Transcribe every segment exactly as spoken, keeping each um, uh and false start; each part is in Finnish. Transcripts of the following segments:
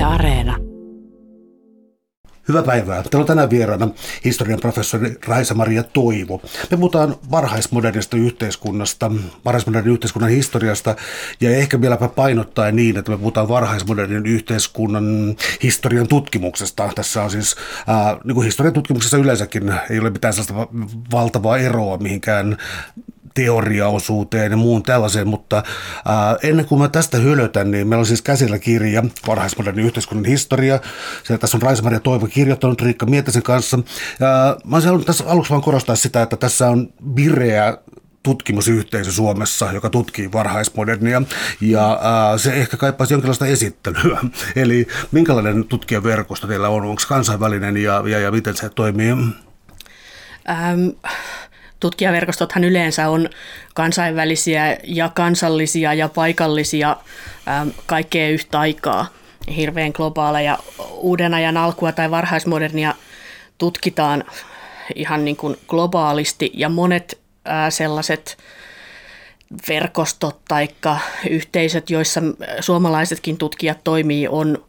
Yle Areena. Hyvää päivää. Täällä on tänään vieraana historian professori Raisa Maria Toivo. Me puhutaan varhaismodernista yhteiskunnasta, varhaismodernin yhteiskunnan historiasta ja ehkä vieläpä painottaa niin, että me puhutaan varhaismodernin yhteiskunnan historian tutkimuksesta. Tässä on siis, äh, niin kuin historian tutkimuksessa yleensäkin ei ole mitään sellaista valtavaa eroa mihinkään teoriaosuuteen ja muun tällaiseen, mutta äh, ennen kuin mä tästä hölötän, niin meillä on siis käsillä kirja Varhaismodernin yhteiskunnan historia. Siellä tässä on Raisa Maria Toivo kirjoittanut Riikka Miettisen kanssa. Äh, mä olisin halunnut tässä aluksi vaan korostaa sitä, että tässä on vireä tutkimusyhteisö Suomessa, joka tutkii varhaismodernia, ja äh, se ehkä kaipaisi jonkinlaista esittelyä. Eli minkälainen tutkijaverkosto teillä on? Onko kansainvälinen ja, ja, ja miten se toimii? Ähm. Tutkijaverkostothan yleensä on kansainvälisiä ja kansallisia ja paikallisia, kaikkea yhtä aikaa, hirveän globaaleja. Uuden ajan alkua tai varhaismodernia tutkitaan ihan niin kuin globaalisti, ja monet sellaiset verkostot tai yhteisöt, joissa suomalaisetkin tutkijat toimii, on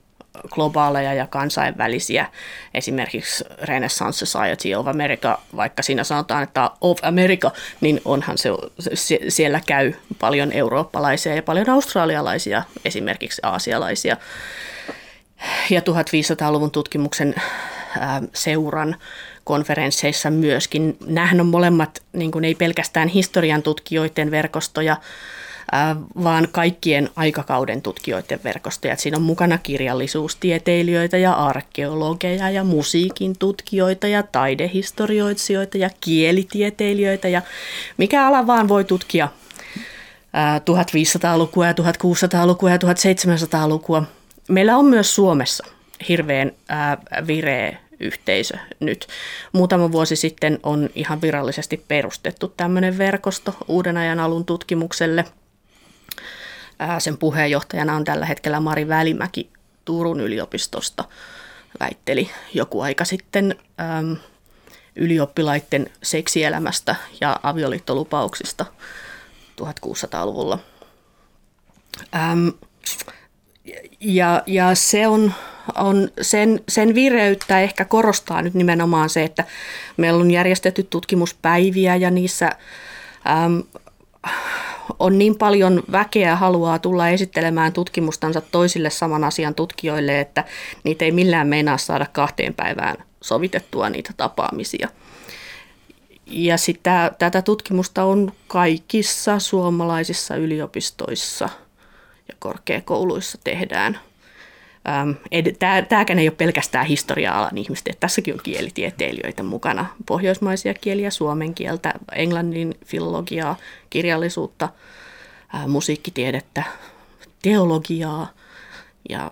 globaaleja ja kansainvälisiä, esimerkiksi Renaissance Society of America, vaikka siinä sanotaan, että of America, niin onhan se, se siellä käy paljon eurooppalaisia ja paljon australialaisia, esimerkiksi aasialaisia. Ja viisitoistasataluvun tutkimuksen ää, seuran konferensseissa myöskin. Nämähän on molemmat, niin kuin ei pelkästään historian tutkijoiden verkostoja, vaan kaikkien aikakauden tutkijoiden verkostoja. Siinä on mukana kirjallisuustieteilijöitä ja arkeologeja ja musiikin tutkijoita ja taidehistorioitsijoita ja kielitieteilijöitä. Ja mikä ala vaan voi tutkia viisitoistasatalukua ja kuusitoistasatalukua ja seitsemäntoistasatalukua. Meillä on myös Suomessa hirveän vireä yhteisö nyt. Muutama vuosi sitten on ihan virallisesti perustettu tämmöinen verkosto uuden ajan alun tutkimukselle. Sen puheenjohtajana on tällä hetkellä Mari Välimäki Turun yliopistosta, väitteli joku aika sitten äm, ylioppilaiden seksielämästä ja avioliittolupauksista kuusitoistasataa-luvulla. Äm, ja, ja se on, on sen, sen vireyttä ehkä korostaa nyt nimenomaan se, että meillä on järjestetty tutkimuspäiviä ja niissä äm, on niin paljon väkeä haluaa tulla esittelemään tutkimustansa toisille saman asian tutkijoille, että niitä ei millään meinaa saada kahteen päivään sovitettua niitä tapaamisia. Ja sitä, tätä tutkimusta on kaikissa suomalaisissa yliopistoissa ja korkeakouluissa tehdään. Tämäkään ei ole pelkästään historia-alan ihmistä. Tässäkin on kielitieteilijöitä mukana. Pohjoismaisia kieliä, suomen kieltä, englannin filologiaa, kirjallisuutta, musiikkitiedettä, teologiaa ja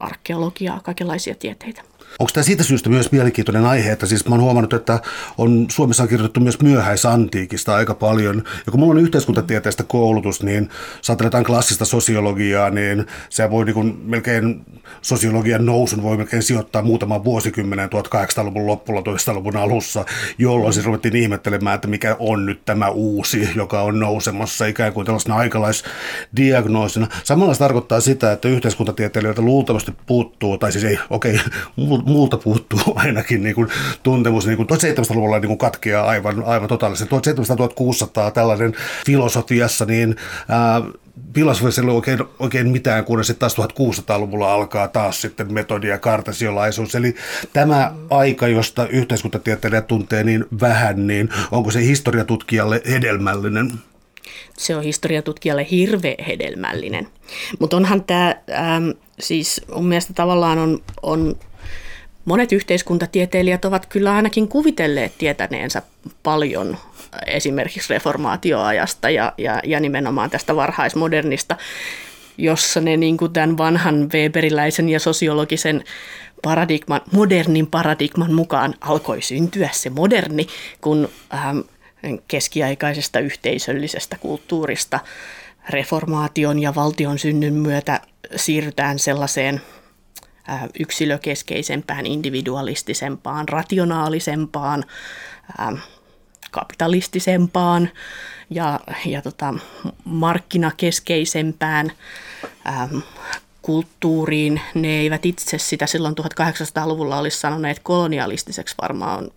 arkeologiaa, kaikenlaisia tieteitä. Onko tämä siitä syystä myös mielenkiintoinen aihe, että siis mä oon huomannut, että on Suomessa on kirjoitettu myös myöhäisantiikista aika paljon. Ja kun mulla on yhteiskuntatieteestä koulutus, niin sä ajatellaan klassista sosiologiaa, niin se voi niin kuin melkein sosiologian nousun voi melkein sijoittaa muutaman vuosikymmenen tuhatkahdeksansataaluvun loppulla, tuhatkahdeksansataaluvun alussa, jolloin siis ruvettiin ihmettelemään, että mikä on nyt tämä uusi, joka on nousemassa ikään kuin tällaisena aikalaisdiagnoosina. Samalla se tarkoittaa sitä, että yhteiskuntatieteilijöiltä luultavasti puuttuu, tai siis ei, okei, okay, multa puuttuu ainakin niin kuin tuntemus. Niin kuin seitsemäntoistasataa-luvulla niin kuin katkeaa aivan, aivan totaalisesti. seitsemäntoistasataa kuusisataa tällainen filosofiassa, niin ää, filosofissa ei ole oikein, oikein mitään, kun sitten taas kuusitoistasataa-luvulla alkaa taas sitten metodi- ja kartesiolaisuus. Eli tämä aika, josta yhteiskuntatieteilijät tuntee niin vähän, niin onko se historiatutkijalle hedelmällinen? Se on historiatutkijalle hirveän hedelmällinen. Mutta onhan tämä, ähm, siis mun mielestä tavallaan on... on monet yhteiskuntatieteilijät ovat kyllä ainakin kuvitelleet tietäneensä paljon esimerkiksi reformaatioajasta ja, ja, ja nimenomaan tästä varhaismodernista, jossa ne niin kuin tämän vanhan weberiläisen ja sosiologisen paradigman, modernin paradigman mukaan alkoi syntyä se moderni, kun ähm, keskiaikaisesta yhteisöllisestä kulttuurista reformaation ja valtion synnyn myötä siirrytään sellaiseen yksilökeskeisempään, individualistisempaan, rationaalisempaan, kapitalistisempaan ja, ja tota, markkinakeskeisempään kulttuuriin. Ne eivät itse sitä silloin tuhatkahdeksansataaluvulla olisi sanoneet kolonialistiseksi varmaan,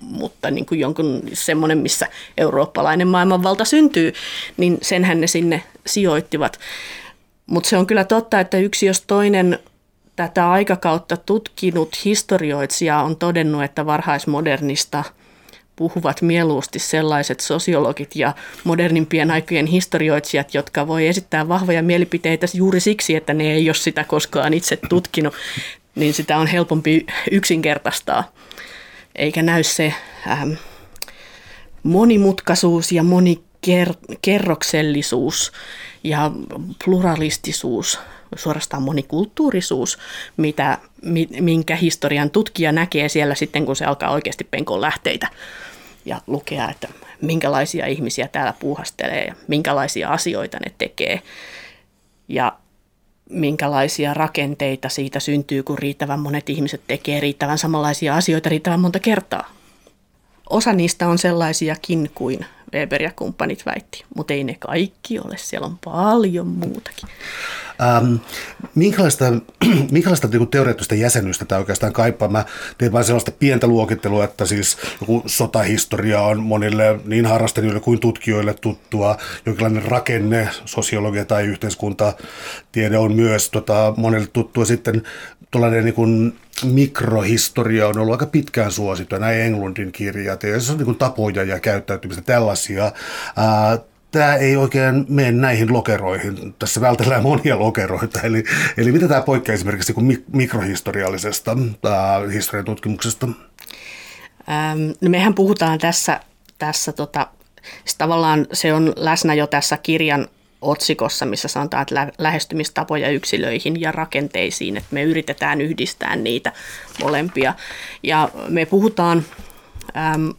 mutta niin kuin jonkun semmoinen, missä eurooppalainen maailmanvalta syntyy, niin senhän ne sinne sijoittivat. Mutta se on kyllä totta, että yksi jos toinen tätä aikakautta tutkinut historioitsija on todennut, että varhaismodernista puhuvat mieluusti sellaiset sosiologit ja modernimpien aikojen historioitsijat, jotka voi esittää vahvoja mielipiteitä juuri siksi, että ne ei ole sitä koskaan itse tutkinut, niin sitä on helpompi yksinkertaistaa. Eikä näy se ähm, monimutkaisuus ja monikerroksellisuus ja pluralistisuus, suorastaan monikulttuurisuus, mitä, minkä historian tutkija näkee siellä sitten, kun se alkaa oikeasti penkoon lähteitä ja lukea, että minkälaisia ihmisiä täällä puuhastelee ja minkälaisia asioita ne tekee ja minkälaisia rakenteita siitä syntyy, kun riittävän monet ihmiset tekee riittävän samanlaisia asioita riittävän monta kertaa. Osa niistä on sellaisiakin kuin Weber ja kumppanit väitti, mutta ei ne kaikki ole. Siellä on paljon muutakin. Ähm, minkälaista minkälaista niin kuin teoreettista jäsenystä tämä oikeastaan kaipaa? Mä teen vain sellaista pientä luokittelua, että siis joku sotahistoria on monille niin harrastelijoille kuin tutkijoille tuttua. Jonkinlainen rakenne, sosiologia tai yhteiskuntatiede on myös tota, monille tuttua. Sitten tuollainen niin kuin mikrohistoria on ollut aika pitkään suosittua, näin Englundin kirjat, ja se on niin kuin tapoja ja käyttäytymistä, tällaisia. Tämä ei oikein mene näihin lokeroihin, tässä vältellään monia lokeroita, eli, eli mitä tämä poikkeaa esimerkiksi niin mikrohistoriallisesta äh, historian tutkimuksesta? Ähm, no mehän puhutaan tässä, tässä tota, tavallaan se on läsnä jo tässä kirjan otsikossa, missä sanotaan, että lähestymistapoja yksilöihin ja rakenteisiin, että me yritetään yhdistää niitä molempia. Ja me puhutaan äm,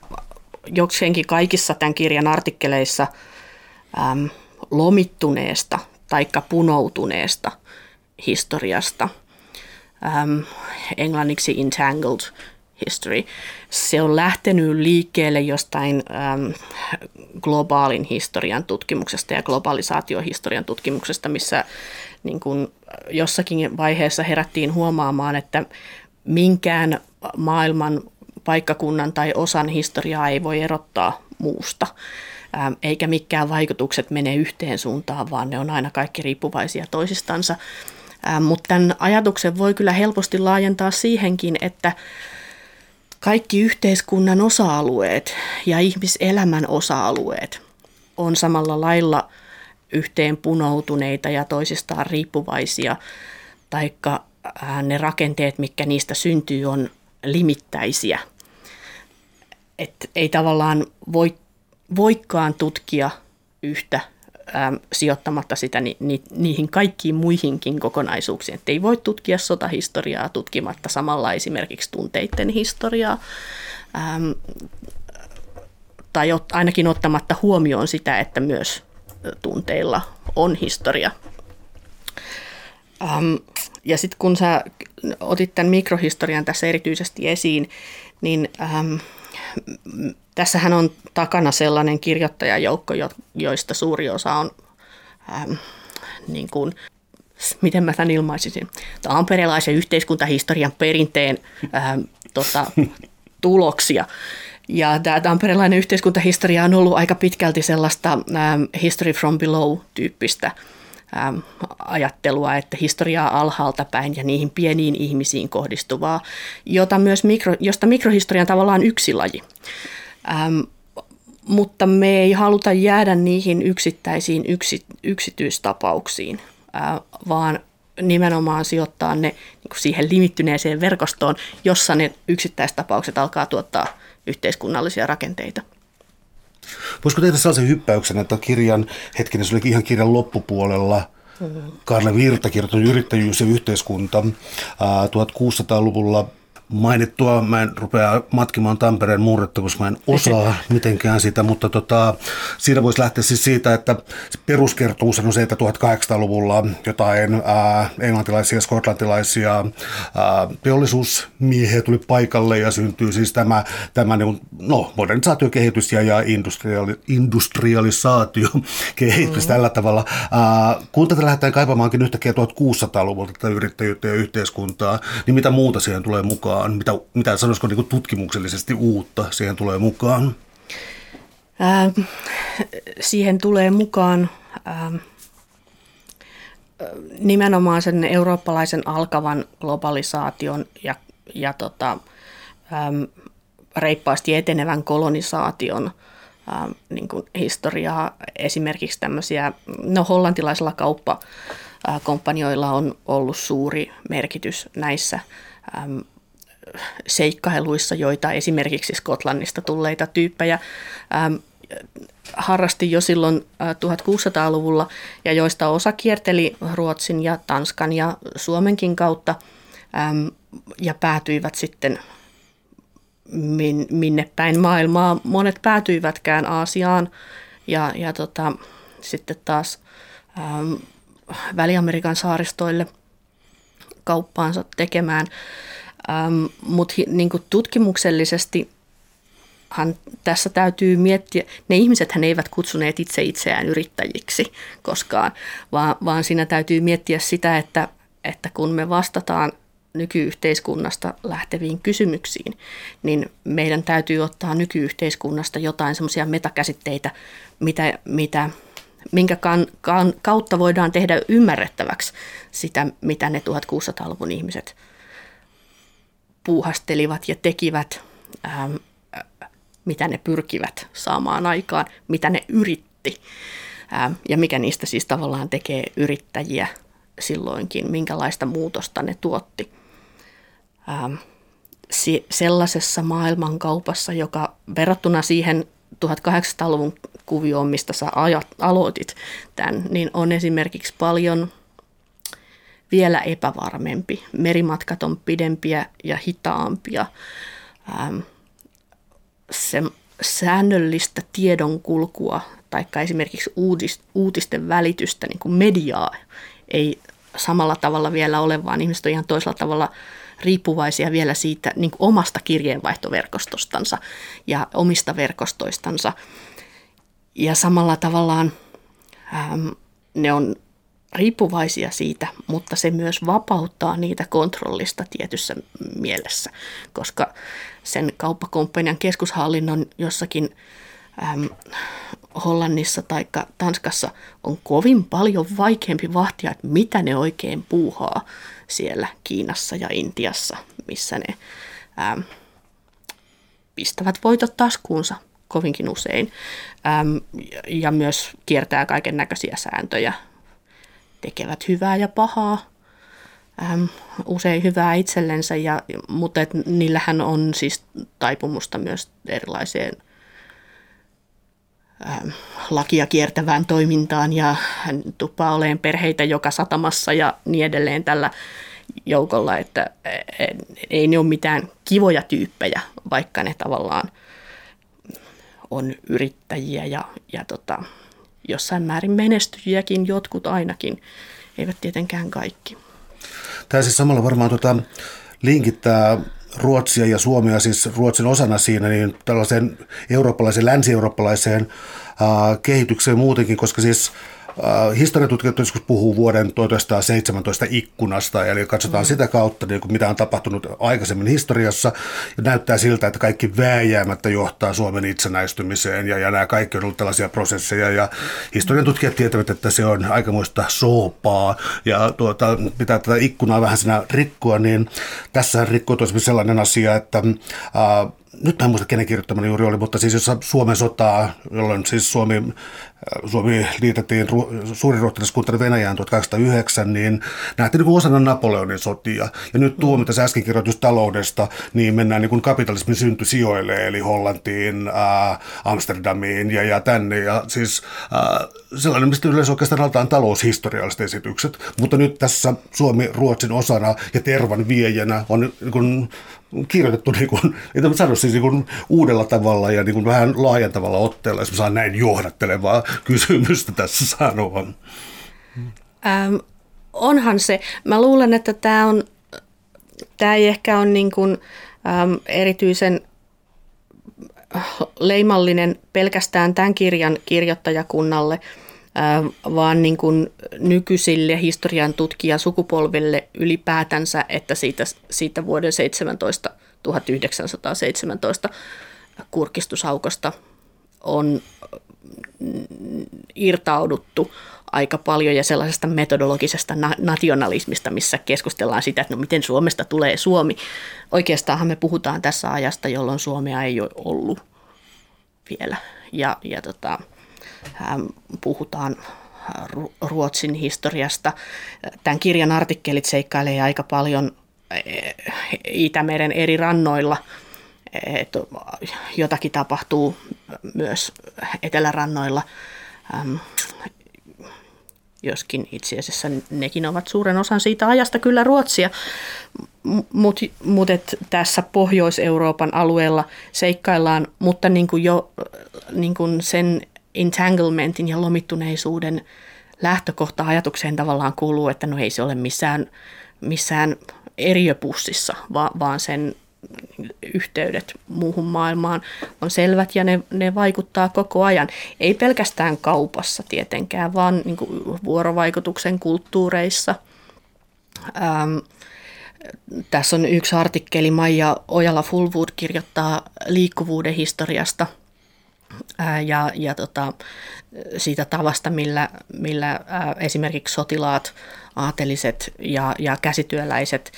jokseenkin kaikissa tämän kirjan artikkeleissa äm, lomittuneesta taikka punoutuneesta historiasta, äm, englanniksi entangled history. Se on lähtenyt liikkeelle jostain ähm, globaalin historian tutkimuksesta ja globalisaatiohistorian tutkimuksesta, missä niin kun jossakin vaiheessa herättiin huomaamaan, että minkään maailman paikkakunnan tai osan historiaa ei voi erottaa muusta, ähm, eikä mitkään vaikutukset mene yhteen suuntaan, vaan ne on aina kaikki riippuvaisia toisistansa. Ähm, mutta tämän ajatuksen voi kyllä helposti laajentaa siihenkin, että kaikki yhteiskunnan osa-alueet ja ihmiselämän osa-alueet on samalla lailla yhteen punoutuneita ja toisistaan riippuvaisia, taikka ne rakenteet, mitkä niistä syntyy, on limittäisiä. Et ei tavallaan voi, voikaan tutkia yhtä ä, sijoittamatta sitä ni, ni, niihin kaikkiin muihinkin kokonaisuuksiin. Et ei voi tutkia sotahistoriaa tutkimatta samalla esimerkiksi tunteiden historiaa, äm, tai ot, ainakin ottamatta huomioon sitä, että myös tunteilla on historia. Äm, ja sitten kun sä otit tämän mikrohistorian tässä erityisesti esiin, niin äm, tässähän on takana sellainen kirjoittajajoukko, joista suuri osa on, äm, niin kuin, miten mä tämän ilmaisisin, tamperilaisen yhteiskuntahistorian perinteen äm, tota, tuloksia. Ja tämä tamperilainen yhteiskuntahistoria on ollut aika pitkälti sellaista äm, history from below-tyyppistä äm, ajattelua, että historiaa alhaalta päin ja niihin pieniin ihmisiin kohdistuvaa, jota myös mikro, josta mikrohistoria on tavallaan yksi laji. Ähm, mutta me ei haluta jäädä niihin yksittäisiin yksi, yksityistapauksiin, äh, vaan nimenomaan sijoittaa ne niin kuin siihen limittyneeseen verkostoon, jossa ne yksittäistapaukset alkaa tuottaa yhteiskunnallisia rakenteita. Voisiko tehdä sellaisen hyppäyksen, että kirjan hetkinen, se olikin ihan kirjan loppupuolella, Karle Virta kirjoittanut Yrittäjyys ja yhteiskunta äh, tuhatkuusisataaluvulla. mainittua. Mä en rupea matkimaan Tampereen murretta, koska mä en osaa mitenkään sitä, mutta tota, siinä voisi lähteä siis siitä, että peruskertuu on se, että tuhatkahdeksansataaluvulla jotain ää, englantilaisia ja skotlantilaisia ää, teollisuusmiehiä tuli paikalle ja syntyy siis tämä, tämä niin, no, modernisaatiokehitys ja, ja industriali, industrialisaatiokehitys mm. tällä tavalla. Ää, kun tätä lähdetään kaipamaankin yhtäkkiä tuhatkuusisataaluvulta tätä yrittäjyyttä ja yhteiskuntaa, niin mitä muuta siihen tulee mukaan? Mitä, mitä sanoisiko niin kuin tutkimuksellisesti uutta siihen tulee mukaan? Ää, siihen tulee mukaan ää, nimenomaan sen eurooppalaisen alkavan globalisaation ja, ja tota, ää, reippaasti etenevän kolonisaation ää, niin kuin historiaa. Esimerkiksi tämmöisiä, no hollantilaisilla kauppakompanioilla on ollut suuri merkitys näissä äm, seikkailuissa, joita esimerkiksi Skotlannista tulleita tyyppejä äm, harrasti jo silloin tuhatkuusisataaluvulla ja joista osa kierteli Ruotsin ja Tanskan ja Suomenkin kautta äm, ja päätyivät sitten min, minne päin maailmaa. Monet päätyivätkään Aasiaan ja, ja tota, sitten taas äm, Väli-Amerikan saaristoille kauppaansa tekemään, ähm, mutta niin kuin tutkimuksellisesti. Hän, tässä täytyy miettiä, ne ihmisethän eivät kutsuneet itse itseään yrittäjiksi koskaan, vaan, vaan siinä täytyy miettiä sitä, että, että kun me vastataan nykyyhteiskunnasta lähteviin kysymyksiin, niin meidän täytyy ottaa nykyyhteiskunnasta jotain semmoisia metakäsitteitä, mitä, mitä minkä kan, kan, kautta voidaan tehdä ymmärrettäväksi sitä, mitä ne tuhatkuusisataaluvun ihmiset puuhastelivat ja tekivät, ähm, mitä ne pyrkivät saamaan aikaan, mitä ne yritti ähm, ja mikä niistä siis tavallaan tekee yrittäjiä silloinkin, minkälaista muutosta ne tuotti. Ähm, si- sellaisessa maailmankaupassa, joka verrattuna siihen tuhatkahdeksansataaluvun kuvioon, mistä sä ajat, aloitit tämän, niin on esimerkiksi paljon vielä epävarmempi. Merimatkat on pidempiä ja hitaampia. Ähm, se säännöllistä tiedonkulkua tai esimerkiksi uutisten välitystä, niin kuin mediaa, ei samalla tavalla vielä ole, vaan ihmiset on ihan toisella tavalla riippuvaisia vielä siitä niin kuin omasta kirjeenvaihtoverkostostansa ja omista verkostoistansa. Ja samalla tavallaan ähm, ne on riippuvaisia siitä, mutta se myös vapauttaa niitä kontrollista tietyssä mielessä, koska sen kauppakomppanian keskushallinnon jossakin äm, Hollannissa tai Tanskassa on kovin paljon vaikeampi vahtia, että mitä ne oikein puuhaa siellä Kiinassa ja Intiassa, missä ne äm, pistävät voitot taskuunsa kovinkin usein äm, ja myös kiertää kaiken näköisiä sääntöjä. Tekevät hyvää ja pahaa, ähm, usein hyvää itsellensä, ja, mutta et niillähän on siis taipumusta myös erilaiseen ähm, lakia kiertävään toimintaan ja tuppaa oleen perheitä joka satamassa ja niin edelleen tällä joukolla, että ei ne ole mitään kivoja tyyppejä, vaikka ne tavallaan on yrittäjiä ja, ja tota, jossain määrin menestyjiäkin, jotkut ainakin, eivät tietenkään kaikki. Tämä siis samalla varmaan tuota linkittää Ruotsia ja Suomea, siis Ruotsin osana siinä, niin tällaiseen eurooppalaiseen, länsi-eurooppalaiseen äh, kehitykseen muutenkin, koska siis äh, historiatutkijat joskus puhuu vuoden tuhatyhdeksänsataaseitsemäntoista ikkunasta, eli katsotaan mm. sitä kautta, niin mitä on tapahtunut aikaisemmin historiassa, ja näyttää siltä, että kaikki vääjäämättä johtaa Suomen itsenäistymiseen, ja, ja nämä kaikki on ollut tällaisia prosesseja, ja historiatutkijat tietävät, että se on aikamoista soopaa, ja tuota, pitää tätä ikkunaa vähän siinä rikkoa, niin tässä rikkoo esimerkiksi sellainen asia, että äh, nyt mä en muista, kenen kirjoittamani juuri oli, mutta siis jos Suomen sotaa, jolloin siis Suomi, Suomi liitettiin suuriruhtinaskuntana Venäjään tuhatkahdeksansataayhdeksän, niin nähtiin niin osana Napoleonin sotia. Ja nyt tuo, mitä sä äsken kirjoitut taloudesta, niin mennään niin kuin kapitalismin syntysijoille, eli Hollantiin, ää, Amsterdamiin ja, ja tänne. Ja siis ää, sellainen, mistä yleensä oikeastaan aletaan taloushistorialliset esitykset. Mutta nyt tässä Suomi Ruotsin osana ja tervan viejänä on niin kuin kirjoitettu niin kuin, en sano siis niin kuin uudella tavalla ja niin kuin vähän laajentavalla otteella, jos mä saan näin johdattelevaa kysymystä tässä sanoa. Ähm, onhan se. Mä luulen, että tämä on, tämä ei ehkä ole niin kuin, ähm, erityisen leimallinen pelkästään tämän kirjan kirjoittajakunnalle, vaan niin kuin nykyisille historian tutkijasukupolville ylipäätänsä, että siitä, siitä vuoden tuhatyhdeksänsataaseitsemäntoista kurkistusaukosta on irtauduttu aika paljon ja sellaisesta metodologisesta nationalismista, missä keskustellaan sitä, että no miten Suomesta tulee Suomi. Oikeastaanhan me puhutaan tässä ajasta, jolloin Suomea ei ole ollut vielä. Ja, ja tota, puhutaan Ruotsin historiasta. Tämän kirjan artikkelit seikkailee aika paljon Itämeren eri rannoilla. Että jotakin tapahtuu myös etelärannoilla. Joskin itse asiassa nekin ovat suuren osan siitä ajasta kyllä Ruotsia, mutta mut tässä Pohjois-Euroopan alueella seikkaillaan, mutta niin kuin jo niin kuin sen entanglementin ja lomittuneisuuden lähtökohta-ajatukseen tavallaan kuuluu, että no ei se ole missään, missään eriöpussissa, vaan, vaan sen yhteydet muuhun maailmaan on selvät ja ne, ne vaikuttaa koko ajan. Ei pelkästään kaupassa tietenkään, vaan niin kuin vuorovaikutuksen kulttuureissa. Ähm, tässä on yksi artikkeli, Maija Ojala-Fullwood kirjoittaa liikkuvuuden historiasta äh, ja, ja tota, siitä tavasta, millä, millä äh, esimerkiksi sotilaat, aateliset ja, ja käsityöläiset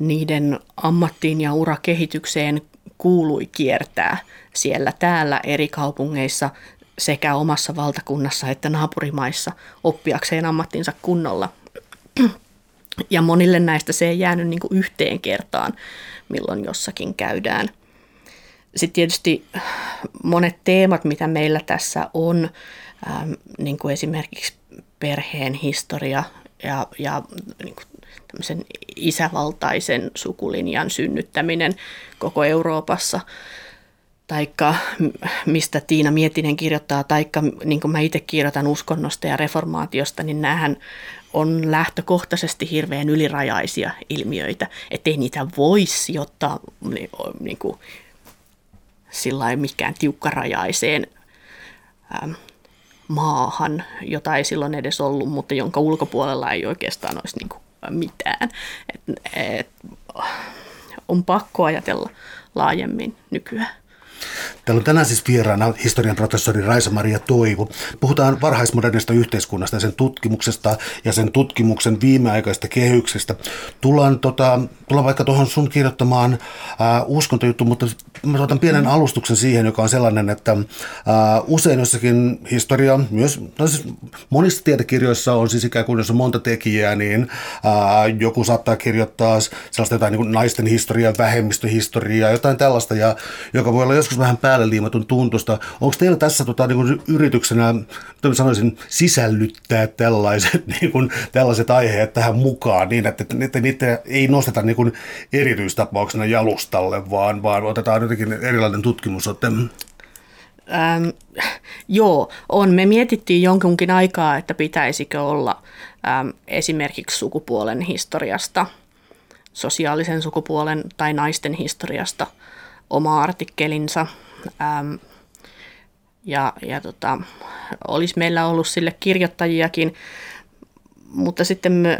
niiden ammattiin ja urakehitykseen kuului kiertää siellä täällä eri kaupungeissa sekä omassa valtakunnassa että naapurimaissa oppiakseen ammattinsa kunnolla. Ja monille näistä se ei jäänyt niin kuin yhteen kertaan, milloin jossakin käydään. Sitten tietysti monet teemat, mitä meillä tässä on, niin kuin esimerkiksi perheen historia ja, ja niin kuin tämmöisen isävaltaisen sukulinjan synnyttäminen koko Euroopassa, taikka mistä Tiina Miettinen kirjoittaa, taikka niin kuin mä itse kirjoitan uskonnosta ja reformaatiosta, niin näähän on lähtökohtaisesti hirveän ylirajaisia ilmiöitä, ettei niitä voi sijoittaa niin kuin sillain mikään tiukkarajaiseen ähm, maahan, jota ei silloin edes ollut, mutta jonka ulkopuolella ei oikeastaan olisi niin kuin mitään. Et, et, on pakko ajatella laajemmin nykyään. Täällä on tänään siis vieraana historian professori Raisa Maria Toivo. Puhutaan varhaismodernista yhteiskunnasta ja sen tutkimuksesta ja sen tutkimuksen viimeaikaisista kehyksistä. Tullaan, tota, tullaan vaikka tuohon sun kirjoittamaan ää, uskontojuttuun, mutta mä otan pienen alustuksen siihen, joka on sellainen, että ää, usein jossakin historia, myös no siis monissa tiedekirjoissa on siis ikään kuin, jos on monta tekijää, niin ää, joku saattaa kirjoittaa sellaista jotain niin kuin naisten historiaa, vähemmistöhistoriaa, jotain tällaista, ja, joka voi olla joskus vähän päälle liimatun tuntusta. Onko teillä tässä tota, niin kuin yrityksenä, mitä sanoisin, sisällyttää tällaiset, niin kuin, tällaiset aiheet tähän mukaan niin, että, että niitä ei nosteta niin kuin erityistapauksena jalustalle, vaan, vaan otetaan jotenkin erilainen tutkimusote? Ähm, joo, on. Me mietittiin jonkunkin aikaa, että pitäisikö olla ähm, esimerkiksi sukupuolen historiasta, sosiaalisen sukupuolen tai naisten historiasta oma artikkelinsa, ähm, ja, ja tota, olisi meillä ollut sille kirjoittajiakin, mutta sitten me,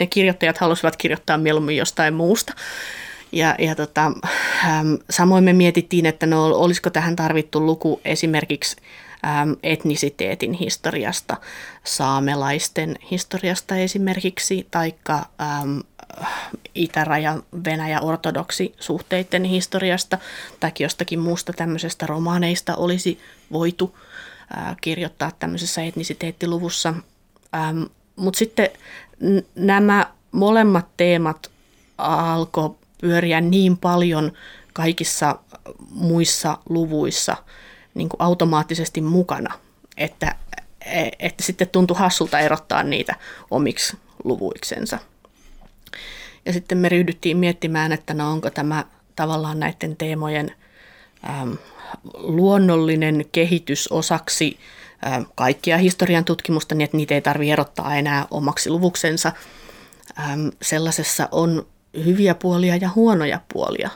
ne kirjoittajat halusivat kirjoittaa mieluummin jostain muusta. Ja, ja tota, ähm, samoin me mietittiin, että no, olisiko tähän tarvittu luku esimerkiksi ähm, etnisiteetin historiasta, saamelaisten historiasta esimerkiksi, taikka Ähm, itärajan Venäjä-ortodoksi suhteiden historiasta tai jostakin muusta tämmöisestä romaaneista olisi voitu äh, kirjoittaa tämmöisessä etnisiteettiluvussa. Ähm, Mutta sitten n- nämä molemmat teemat alkoi pyöriä niin paljon kaikissa muissa luvuissa niin kuin automaattisesti mukana, että, että sitten tuntui hassulta erottaa niitä omiksi luvuiksensa. Ja sitten me ryhdyttiin miettimään, että no onko tämä tavallaan näiden teemojen äm, luonnollinen kehitys osaksi äm, kaikkia historian tutkimusta, niin että niitä ei tarvitse erottaa enää omaksi luvuksensa. Äm, sellaisessa on hyviä puolia ja huonoja puolia.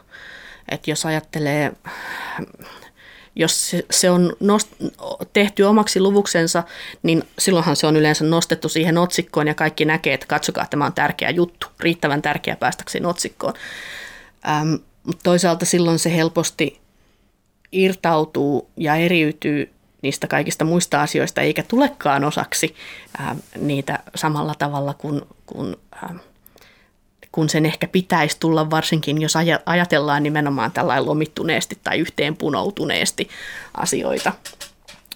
Et jos ajattelee, jos se on nost- tehty omaksi luvuksensa, niin silloinhan se on yleensä nostettu siihen otsikkoon ja kaikki näkee, että katsokaa, tämä on tärkeä juttu, riittävän tärkeä päästäkseen otsikkoon. Ähm, mutta toisaalta silloin se helposti irtautuu ja eriytyy niistä kaikista muista asioista, eikä tulekaan osaksi ähm, niitä samalla tavalla kuin, kuin ähm, kun sen ehkä pitäisi tulla, varsinkin jos ajatellaan nimenomaan tällainen lomittuneesti tai yhteenpunoutuneesti asioita,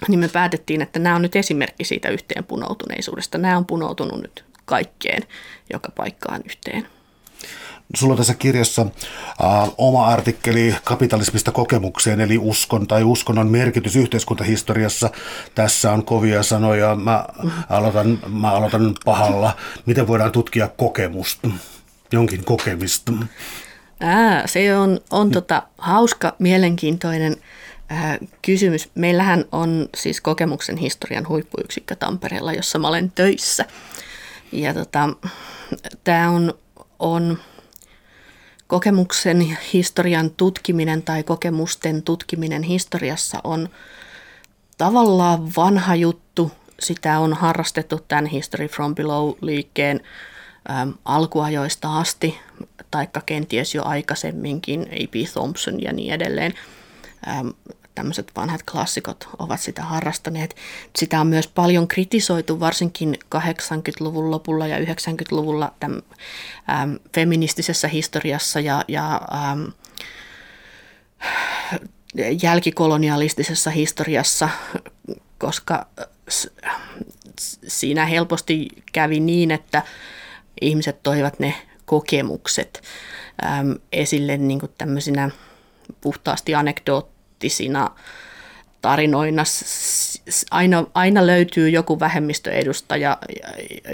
niin me päätettiin, että nämä on nyt esimerkki siitä yhteenpunoutuneisuudesta. Nämä on punoutunut nyt kaikkeen, joka paikkaan yhteen. Sulla on tässä kirjassa äh, oma artikkeli kapitalismista kokemukseen, eli uskon tai uskonnon merkitys yhteiskuntahistoriassa. Tässä on kovia sanoja, mä aloitan, mä aloitan pahalla. Miten voidaan tutkia kokemusta? Jonkin kokemista. Ää, se on, on tota, hauska, mielenkiintoinen ää, kysymys. Meillähän on siis kokemuksen historian huippuyksikkö Tampereella, jossa mä olen töissä. Ja tota, tää on, on kokemuksen historian tutkiminen tai kokemusten tutkiminen historiassa on tavallaan vanha juttu. Sitä on harrastettu tämän History from Below-liikkeen Ähm, alkuajoista asti, taikka kenties jo aikaisemminkin, E P Thompson ja niin edelleen. Ähm, tämmöiset vanhat klassikot ovat sitä harrastaneet. Sitä on myös paljon kritisoitu, varsinkin kahdeksankymmentäluvun lopulla ja yhdeksänkymmentäluvulla tämän, ähm, feministisessä historiassa ja, ja ähm, jälkikolonialistisessa historiassa, koska äh, siinä helposti kävi niin, että ihmiset toivat ne kokemukset äm, esille niin kuin tämmöisinä puhtaasti anekdoottisina tarinoina. Aina, aina löytyy joku vähemmistöedustaja,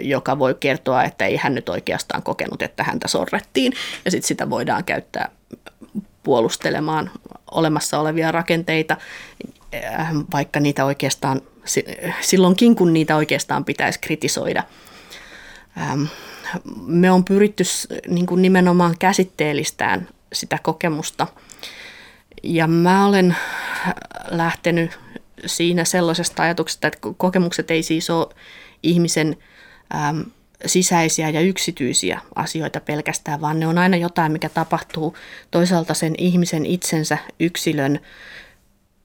joka voi kertoa, että ei hän nyt oikeastaan kokenut, että häntä sorrettiin. Ja sitten sitä voidaan käyttää puolustelemaan olemassa olevia rakenteita, vaikka niitä oikeastaan, silloinkin kun niitä oikeastaan pitäisi kritisoida. Äm, Me on pyritty niin kuin nimenomaan käsitteellistään sitä kokemusta, ja mä olen lähtenyt siinä sellaisesta ajatuksesta, että kokemukset ei siis ole ihmisen äm, sisäisiä ja yksityisiä asioita pelkästään, vaan ne on aina jotain, mikä tapahtuu toisaalta sen ihmisen itsensä, yksilön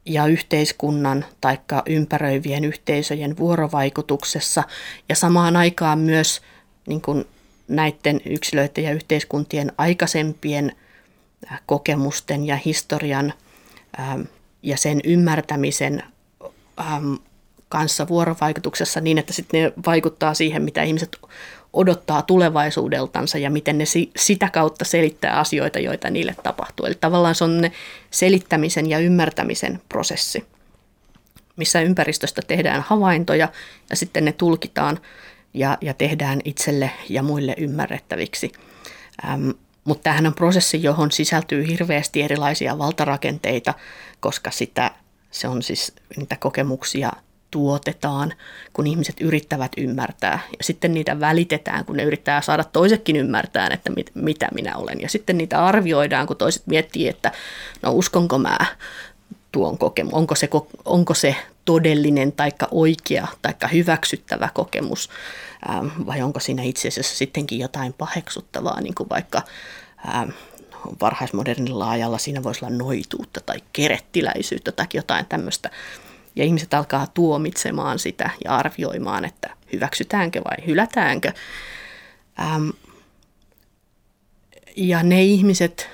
ja yhteiskunnan taikka ympäröivien yhteisöjen vuorovaikutuksessa, ja samaan aikaan myös niin kuin näiden yksilöiden ja yhteiskuntien aikaisempien kokemusten ja historian äm, ja sen ymmärtämisen äm, kanssa vuorovaikutuksessa niin, että sitten ne vaikuttaa siihen, mitä ihmiset odottaa tulevaisuudeltansa ja miten ne si- sitä kautta selittää asioita, joita niille tapahtuu. Eli tavallaan se on ne selittämisen ja ymmärtämisen prosessi, missä ympäristöstä tehdään havaintoja ja sitten ne tulkitaan Ja, ja tehdään itselle ja muille ymmärrettäviksi. Ähm, mutta tämähän on prosessi, johon sisältyy hirveästi erilaisia valtarakenteita, koska sitä, se on siis, niitä kokemuksia tuotetaan, kun ihmiset yrittävät ymmärtää. Ja sitten niitä välitetään, kun ne yrittää saada toisetkin ymmärtää, että mit, mitä minä olen. Ja sitten niitä arvioidaan, kun toiset miettii, että no uskonko mä tuon kokemus, onko se, onko se todellinen taikka oikea taikka hyväksyttävä kokemus, ähm, vai onko siinä itse asiassa sittenkin jotain paheksuttavaa, niin kuin vaikka ähm, varhaismodernilla ajalla siinä voisi olla noituutta tai kerettiläisyyttä tai jotain tämmöistä. Ja ihmiset alkaa tuomitsemaan sitä ja arvioimaan, että hyväksytäänkö vai hylätäänkö. Ähm, ja ne ihmiset,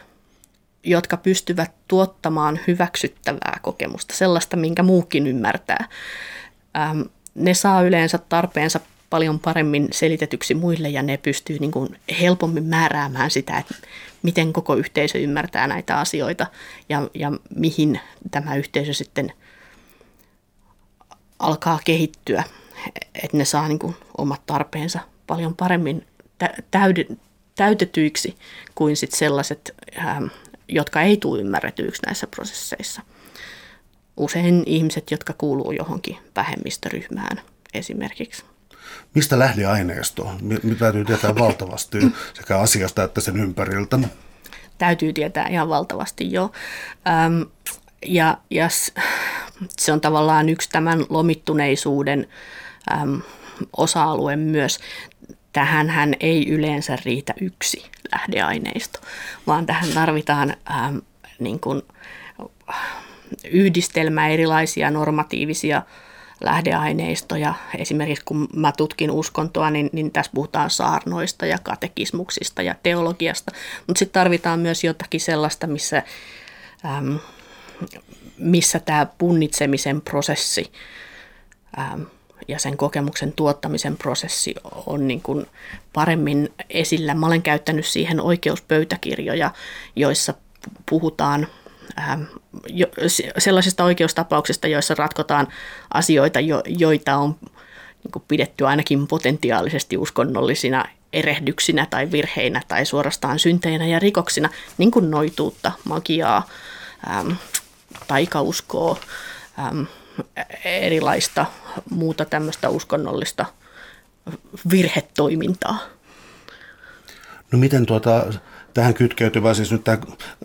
jotka pystyvät tuottamaan hyväksyttävää kokemusta, sellaista, minkä muukin ymmärtää. Ähm, ne saa yleensä tarpeensa paljon paremmin selitetyksi muille, ja ne pystyy niin kuin helpommin määräämään sitä, että miten koko yhteisö ymmärtää näitä asioita, ja, ja mihin tämä yhteisö sitten alkaa kehittyä. Että ne saa niin kuin omat tarpeensa paljon paremmin täyden, täytetyiksi kuin sit sellaiset, jotka ei tule ymmärretyiksi näissä prosesseissa. Usein ihmiset, jotka kuuluu johonkin vähemmistöryhmään esimerkiksi. Mistä lähdeaineisto? Mitä täytyy tietää valtavasti sekä asiasta että sen ympäriltä? Täytyy tietää ihan valtavasti, joo. Ja, ja se on tavallaan yksi tämän lomittuneisuuden osa-alue myös. Tähänhän ei yleensä riitä yksi lähdeaineisto, vaan tähän tarvitaan niin kuin yhdistelmä erilaisia normatiivisia lähdeaineistoja. Esimerkiksi kun mä tutkin uskontoa, niin, niin tässä puhutaan saarnoista ja katekismuksista ja teologiasta, mutta sitten tarvitaan myös jotakin sellaista, missä, ähm, missä tämä punnitsemisen prosessi ähm, ja sen kokemuksen tuottamisen prosessi on niin kuin paremmin esillä. Mä olen käyttänyt siihen oikeuspöytäkirjoja, joissa puhutaan sellaisista oikeustapauksista, joissa ratkotaan asioita, joita on pidetty ainakin potentiaalisesti uskonnollisina erehdyksinä tai virheinä tai suorastaan synteinä ja rikoksina, niin kuin noituutta, magiaa, taikauskoa, erilaista muuta tämmöistä uskonnollista virhetoimintaa. No miten tuota... Tähän kytkeytyvää siis nyt tämä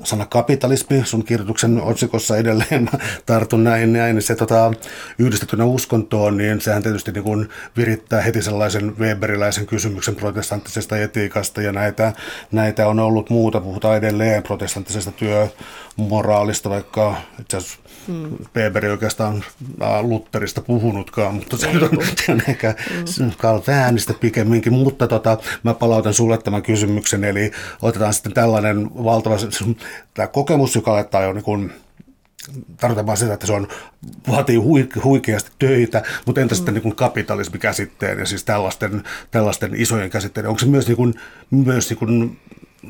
sana kapitalismi, sun kirjoituksen otsikossa edelleen tartun näihin, näin, se tota, yhdistettynä uskontoon, niin sehän tietysti niin kuin virittää heti sellaisen weberiläisen kysymyksen protestanttisesta etiikasta, ja näitä, näitä on ollut muuta, puhutaan edelleen protestanttisesta työmoraalista, vaikka itse asiassa mm. Weber ei oikeastaan Lutherista puhunutkaan, mutta se on, se on ehkä mm. kalväänistä pikemminkin, mutta tota, mä palautan sulle tämän kysymyksen, eli otetaan sitten tällainen valtava tämä kokemus, joka laittaa jo niin kuin, tarkoitan vaan sitä, että se on, vaatii huikeasti töitä, mutta entä mm. sitten niin kuin kapitalismikäsitteen ja siis tällaisten, tällaisten isojen käsitteiden, onko se myös, niin kuin, myös niin kuin,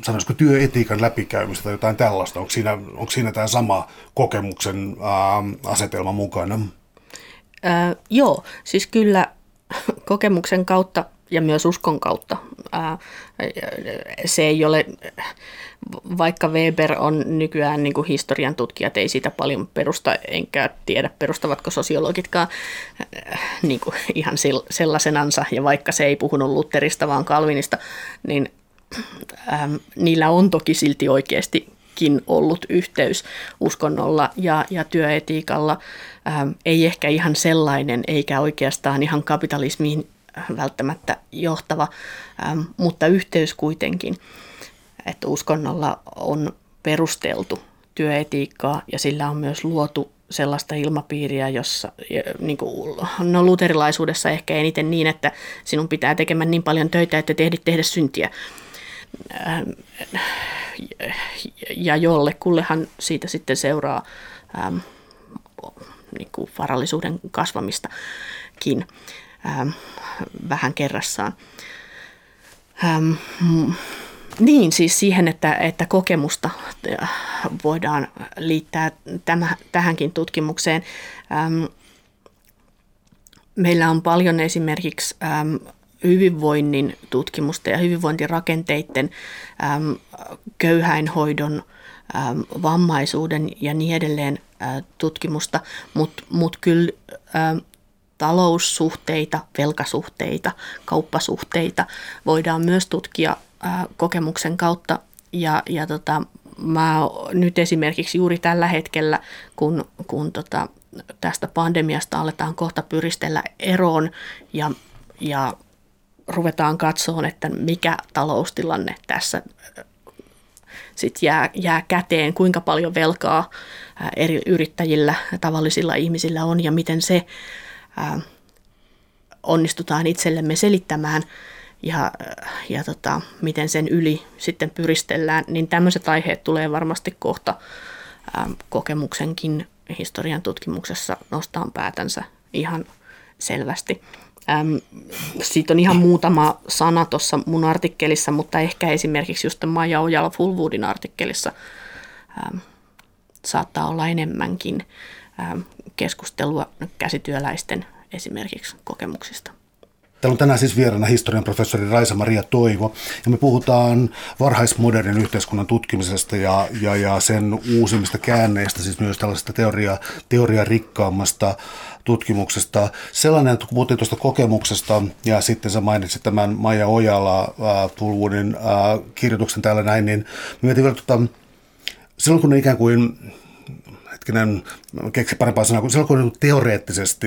sanoisiko työetiikan läpikäymistä tai jotain tällaista, onko siinä, onko siinä tämä sama kokemuksen ää, asetelma mukana? Äh, joo, siis kyllä kokemuksen kautta ja myös uskon kautta. Se ei ole, vaikka Weber on nykyään niin kuin historian tutkijat, ei sitä paljon perusta, enkä tiedä perustavatko sosiologitkaan niin kuin ihan sellaisenansa, ja vaikka se ei puhunut Lutherista vaan Calvinista, niin äm, niillä on toki silti oikeastikin ollut yhteys uskonnolla ja, ja työetiikalla. Äm, ei ehkä ihan sellainen, eikä oikeastaan ihan kapitalismiin välttämättä johtava, mutta yhteys kuitenkin, että uskonnolla on perusteltu työetiikkaa ja sillä on myös luotu sellaista ilmapiiriä, jossa niin kuin, no luterilaisuudessa ehkä eniten niin, että sinun pitää tekemään niin paljon töitä, että tehdit tehdä syntiä. Ja jollekullehan siitä sitten seuraa niin kuin varallisuuden kasvamistakin vähän kerrassaan. Ähm, niin siis siihen, että, että kokemusta voidaan liittää tämä, tähänkin tutkimukseen. Ähm, meillä on paljon esimerkiksi ähm, hyvinvoinnin tutkimusta ja hyvinvointirakenteiden, ähm, köyhäinhoidon, ähm, vammaisuuden ja niin edelleen äh, tutkimusta, mutta mut kyllä ähm, taloussuhteita, velkasuhteita, kauppasuhteita voidaan myös tutkia ää, kokemuksen kautta. Ja, ja tota, mä nyt esimerkiksi juuri tällä hetkellä, kun, kun tota, tästä pandemiasta aletaan kohta pyristellä eroon ja, ja ruvetaan katsomaan, että mikä taloustilanne tässä sitten jää, jää käteen, kuinka paljon velkaa ää, eri yrittäjillä ja tavallisilla ihmisillä on ja miten se onnistutaan itsellemme selittämään ja, ja tota, miten sen yli sitten pyristellään, niin tämmöiset aiheet tulee varmasti kohta kokemuksenkin historian tutkimuksessa nostaan päätänsä ihan selvästi. Siitä on ihan muutama sana tuossa mun artikkelissa, mutta ehkä esimerkiksi just Maija Ojala-Fullwoodin artikkelissa saattaa olla enemmänkin keskustelua käsityöläisten esimerkiksi kokemuksista. Täällä on tänään siis vieraana historian professori Raisa Maria Toivo, ja me puhutaan varhaismodernin yhteiskunnan tutkimisesta ja, ja, ja sen uusimmista käänneistä, siis myös tällaisesta teoria, teoria rikkaammasta tutkimuksesta. Sellainen, että kun puhuttiin tuosta kokemuksesta, ja sitten sä mainitsit tämän Maija Ojala-Fullwoodin äh, kirjoituksen täällä näin, niin mietin vielä, että silloin kun ne ikään kuin... Hetkinen, keksi parempaa sanaa, kun se on teoreettisesti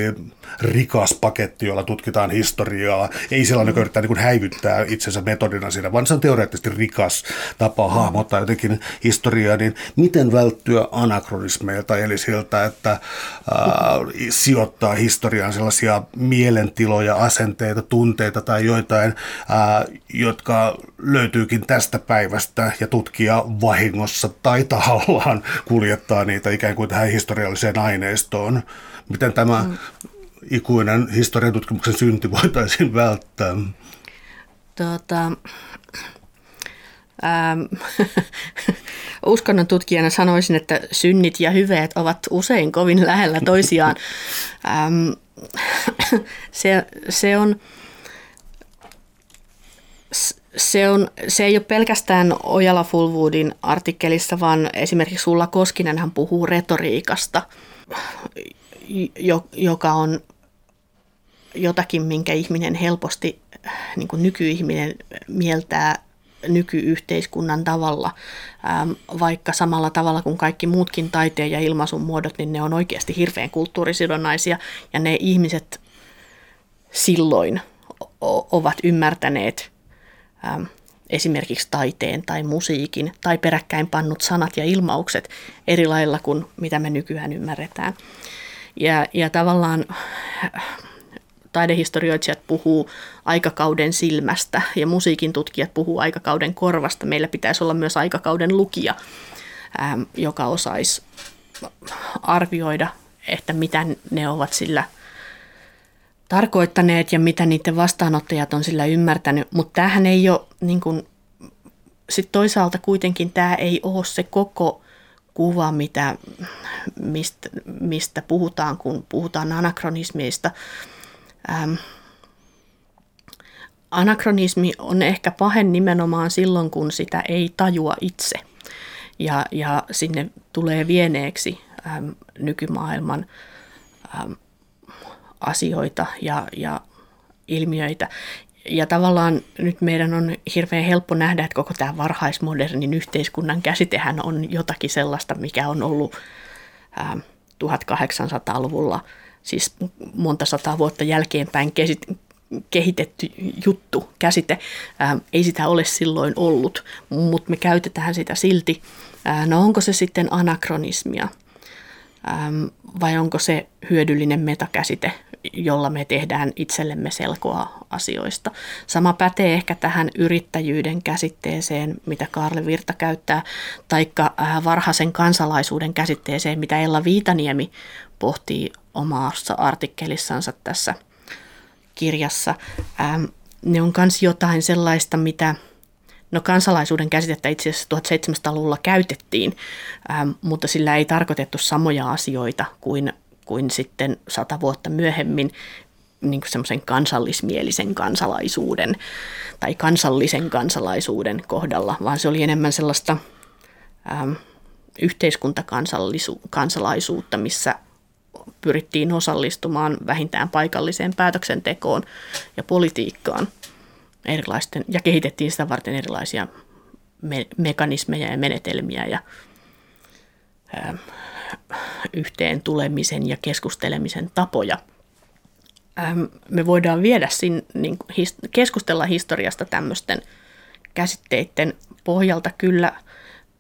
rikas paketti, jolla tutkitaan historiaa. Ei sellainen, joka yrittää niin häivyttää itsensä metodina siinä, vaan se on teoreettisesti rikas tapa hahmottaa jotenkin historiaa. Niin miten välttyä anakronismeilta, eli siltä, että ää, sijoittaa historiaan sellaisia mielentiloja, asenteita, tunteita tai joitain, ää, jotka löytyykin tästä päivästä ja tutkija vahingossa tai tahallaan kuljettaa niitä ikään kuin tähän historialliseen aineistoon. Miten tämä mm. ikuinen historian tutkimuksen synti voitaisiin välttää? Tuota, ähm, uskonnon tutkijana sanoisin, että synnit ja hyveet ovat usein kovin lähellä toisiaan. ähm, se, se on... Se, on, se ei ole pelkästään Ojala-Fullwoodin artikkelissa, vaan esimerkiksi Ulla Koskinen hän puhuu retoriikasta, joka on jotakin, minkä ihminen helposti, niin kuin nykyihminen, mieltää nykyyhteiskunnan tavalla, vaikka samalla tavalla kuin kaikki muutkin taiteen ja ilmaisun muodot, niin ne on oikeasti hirveän kulttuurisidonnaisia ja ne ihmiset silloin ovat ymmärtäneet esimerkiksi taiteen tai musiikin tai peräkkäin pannut sanat ja ilmaukset eri lailla kuin mitä me nykyään ymmärretään. Ja, ja tavallaan taidehistorioitsijat puhuu aikakauden silmästä ja musiikin tutkijat puhuu aikakauden korvasta. Meillä pitäisi olla myös aikakauden lukija, joka osaisi arvioida, että mitä ne ovat sillä tarkoittaneet ja mitä niiden vastaanottajat on sillä ymmärtänyt, mutta tämähän ei ole, niin kuin, sit toisaalta kuitenkin tämä ei ole se koko kuva, mitä, mistä, mistä puhutaan, kun puhutaan anakronismeista. Ähm, anakronismi on ehkä pahen nimenomaan silloin, kun sitä ei tajua itse ja, ja sinne tulee vieneeksi ähm, nykymaailman ähm, asioita ja, ja ilmiöitä. Ja tavallaan nyt meidän on hirveän helppo nähdä, että koko tämä varhaismodernin yhteiskunnan käsitehän on jotakin sellaista, mikä on ollut ää, tuhatkahdeksansataaluvulla, siis monta sataa vuotta jälkeenpäin kesit- kehitetty juttu, käsite. Ää, ei sitä ole silloin ollut, mutta me käytetään sitä silti. Ää, no onko se sitten anakronismia? Vai onko se hyödyllinen metakäsite, jolla me tehdään itsellemme selkoa asioista. Sama pätee ehkä tähän yrittäjyyden käsitteeseen, mitä Karle Virta käyttää, taikka varhaisen kansalaisuuden käsitteeseen, mitä Ella Viitaniemi pohtii omassa artikkelissansa tässä kirjassa. Ne on myös jotain sellaista, mitä... No kansalaisuuden käsitettä itse asiassa seitsemäntoistasataa-luvulla käytettiin, ähm, mutta sillä ei tarkoitettu samoja asioita kuin, kuin sitten sata vuotta myöhemmin niin kuin semmoisen kansallismielisen kansalaisuuden tai kansallisen kansalaisuuden kohdalla, vaan se oli enemmän sellaista ähm, yhteiskuntakansalaisuutta, missä pyrittiin osallistumaan vähintään paikalliseen päätöksentekoon ja politiikkaan. Erilaisten, ja kehitettiin sitä varten erilaisia me, mekanismeja ja menetelmiä ja ää, yhteen tulemisen ja keskustelemisen tapoja. Ää, me voidaan viedä sin, niin, his, keskustella historiasta tämmöisten käsitteiden pohjalta kyllä,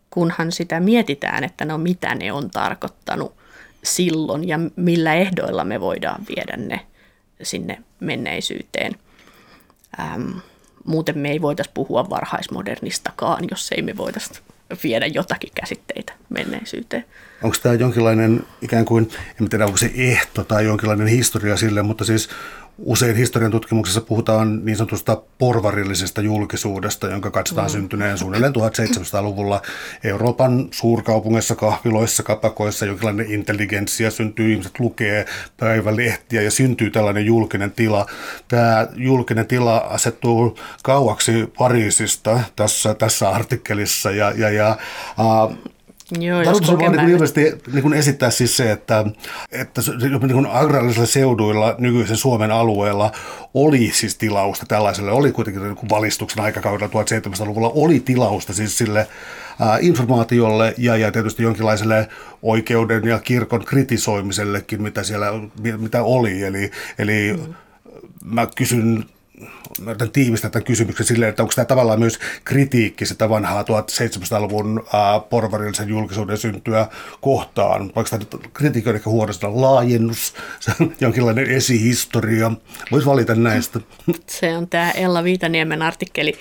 kunhan sitä mietitään, että no mitä ne on tarkoittanut silloin ja millä ehdoilla me voidaan viedä ne sinne menneisyyteen. Ähm, muuten me ei voitaisi puhua varhaismodernistakaan, jos ei me voitaisi viedä jotakin käsitteitä menneisyyteen. Onko tämä jonkinlainen ikään kuin, en tiedä onko se ehto tai jonkinlainen historia sille, mutta siis Usein historian tutkimuksessa puhutaan niin sanotusta porvarillisesta julkisuudesta, jonka katsotaan mm. syntyneen suunnilleen seitsemäntoistasataa-luvulla. Euroopan suurkaupungeissa, kahviloissa, kapakoissa jonkinlainen intelligentsia syntyy, ihmiset lukee päivälehtiä ja syntyy tällainen julkinen tila. Tämä julkinen tila asettuu kauaksi Pariisista tässä, tässä artikkelissa ja... ja, ja uh, Joo, tarkoitus on vaan ilmeisesti esittää siis se, että, että agraarisilla seuduilla nykyisen Suomen alueella oli siis tilausta tällaiselle, oli kuitenkin valistuksen aikakaudella seitsemäntoistasataa-luvulla, oli tilausta siis sille informaatiolle ja, ja tietysti jonkinlaiselle oikeuden ja kirkon kritisoimisellekin, mitä siellä mitä oli. Eli, eli mm. mä kysyn... Mä yritän tiivistää tämän kysymyksen silleen, että onko tämä tavallaan myös kritiikki sitä vanhaa seitsemäntoistasataa-luvun porvarillisen julkisuuden syntyä kohtaan. Onko tämä kritiikki on ehkä huonosta laajennus, jonkinlainen esihistoria? Voisi valita näistä. Se on tämä Ella Viitaniemen artikkeli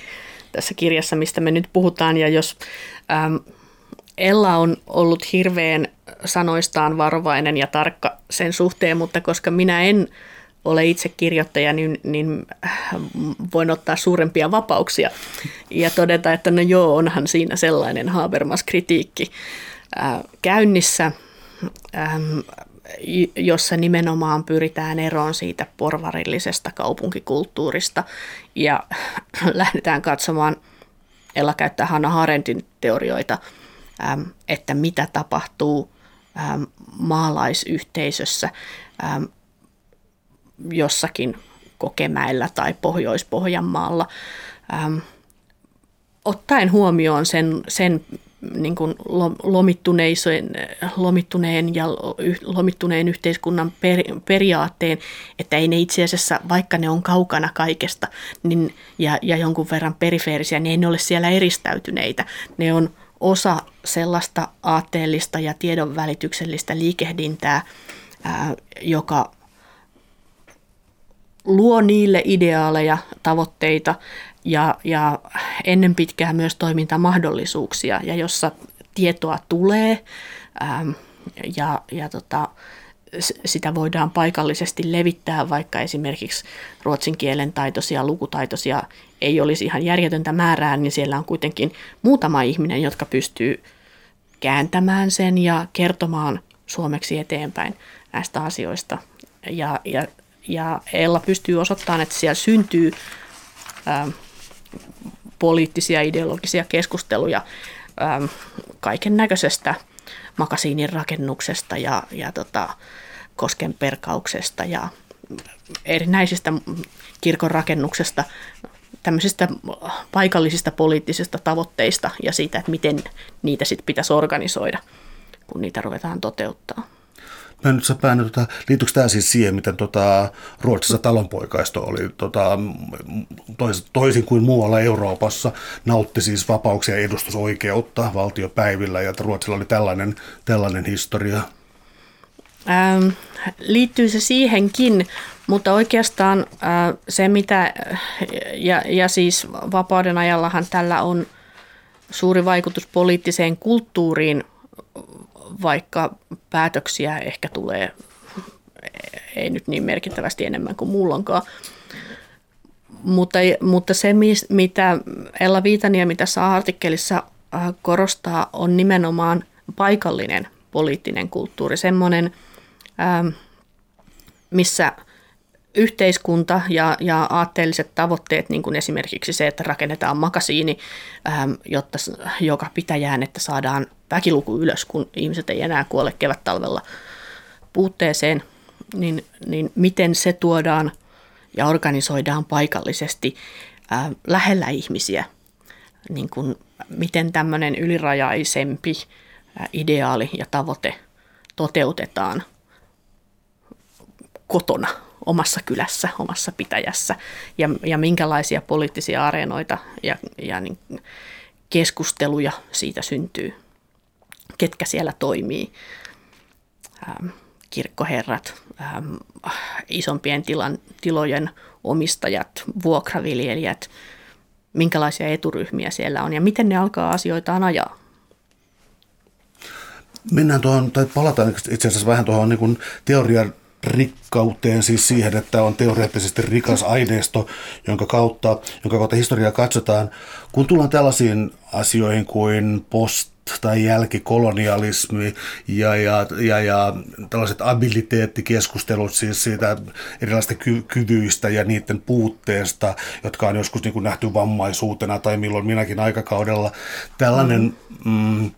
tässä kirjassa, mistä me nyt puhutaan. Ja jos ähm, Ella on ollut hirveän sanoistaan varovainen ja tarkka sen suhteen, mutta koska minä en... ole itse kirjoittaja, niin, niin voin ottaa suurempia vapauksia ja todeta, että no joo, onhan siinä sellainen Habermas-kritiikki äh, käynnissä, ähm, jossa nimenomaan pyritään eroon siitä porvarillisesta kaupunkikulttuurista ja lähdetään katsomaan, Ella käyttää Hannah Arendtin teorioita, ähm, että mitä tapahtuu ähm, maalaisyhteisössä, ähm, jossakin Kokemäellä tai Pohjois-Pohjanmaalla, ähm, ottaen huomioon sen, sen niin kuin lomittuneisen, lomittuneen ja lomittuneen yhteiskunnan per, periaatteen, että ei ne itse asiassa, vaikka ne on kaukana kaikesta niin, ja, ja jonkun verran perifeerisiä, niin ei ne ole siellä eristäytyneitä. Ne on osa sellaista aatteellista ja tiedonvälityksellistä liikehdintää, äh, joka... luo niille ideaaleja, tavoitteita ja, ja ennen pitkää myös toimintamahdollisuuksia, ja jossa tietoa tulee ähm, ja, ja tota, sitä voidaan paikallisesti levittää, vaikka esimerkiksi ruotsin kielen taitoisia, lukutaitoisia ei olisi ihan järjetöntä määrää, niin siellä on kuitenkin muutama ihminen, jotka pystyy kääntämään sen ja kertomaan suomeksi eteenpäin näistä asioista ja, ja Ja Ella pystyy osoittamaan, että siellä syntyy ä, poliittisia, ideologisia keskusteluja kaiken näköisestä makasiinin rakennuksesta ja, ja tota, koskenperkauksesta ja erinäisistä kirkon rakennuksesta, tämmöisistä paikallisista poliittisista tavoitteista ja siitä, että miten niitä sitten pitäisi organisoida, kun niitä ruvetaan toteuttaa. Mä en nyt saa päänyt, tota, liittyykö tämä siis siihen, miten tota, Ruotsissa talonpoikaisto oli tota, tois, toisin kuin muualla Euroopassa, nautti siis vapauksia ja edustusoikeutta valtiopäivillä, ja että Ruotsilla oli tällainen, tällainen historia? Ähm, liittyy se siihenkin, mutta oikeastaan äh, se mitä, ja, ja siis vapauden ajallahan tällä on suuri vaikutus poliittiseen kulttuuriin, vaikka päätöksiä ehkä tulee, ei nyt niin merkittävästi enemmän kuin muullankaan. Mutta, mutta se, mitä Ella Viitaniemi tässä artikkelissa korostaa, on nimenomaan paikallinen poliittinen kulttuuri. Semmoinen, missä yhteiskunta ja, ja aatteelliset tavoitteet, niin kuin esimerkiksi se, että rakennetaan makasiini, jotta joka pitäjään, että saadaan väkiluku ylös, kun ihmiset ei enää kuole kevättalvella puutteeseen, niin, niin miten se tuodaan ja organisoidaan paikallisesti äh, lähellä ihmisiä, niin kun, miten tämmöinen ylirajaisempi äh, ideaali ja tavoite toteutetaan kotona, omassa kylässä, omassa pitäjässä, ja, ja minkälaisia poliittisia areenoita ja, ja niin, keskusteluja siitä syntyy. Ketkä siellä toimii, ähm, kirkkoherrat, ähm, isompien tilan, tilojen omistajat, vuokraviljelijät, minkälaisia eturyhmiä siellä on ja miten ne alkaa asioitaan ajaa. Mennään tuohon, tai palataan itse asiassa vähän tuohon niin kuin teorian rikkauteen, siis siihen, että on teoreettisesti rikas aineisto, jonka kautta, jonka kautta historiaa katsotaan. Kun tullaan tällaisiin asioihin kuin post- tai jälkikolonialismi ja, ja, ja, ja tällaiset abiliteettikeskustelut siis siitä erilaisista ky- kyvyistä ja niiden puutteesta, jotka on joskus niin kuin nähty vammaisuutena tai milloin minäkin aikakaudella. Tällainen... Mm,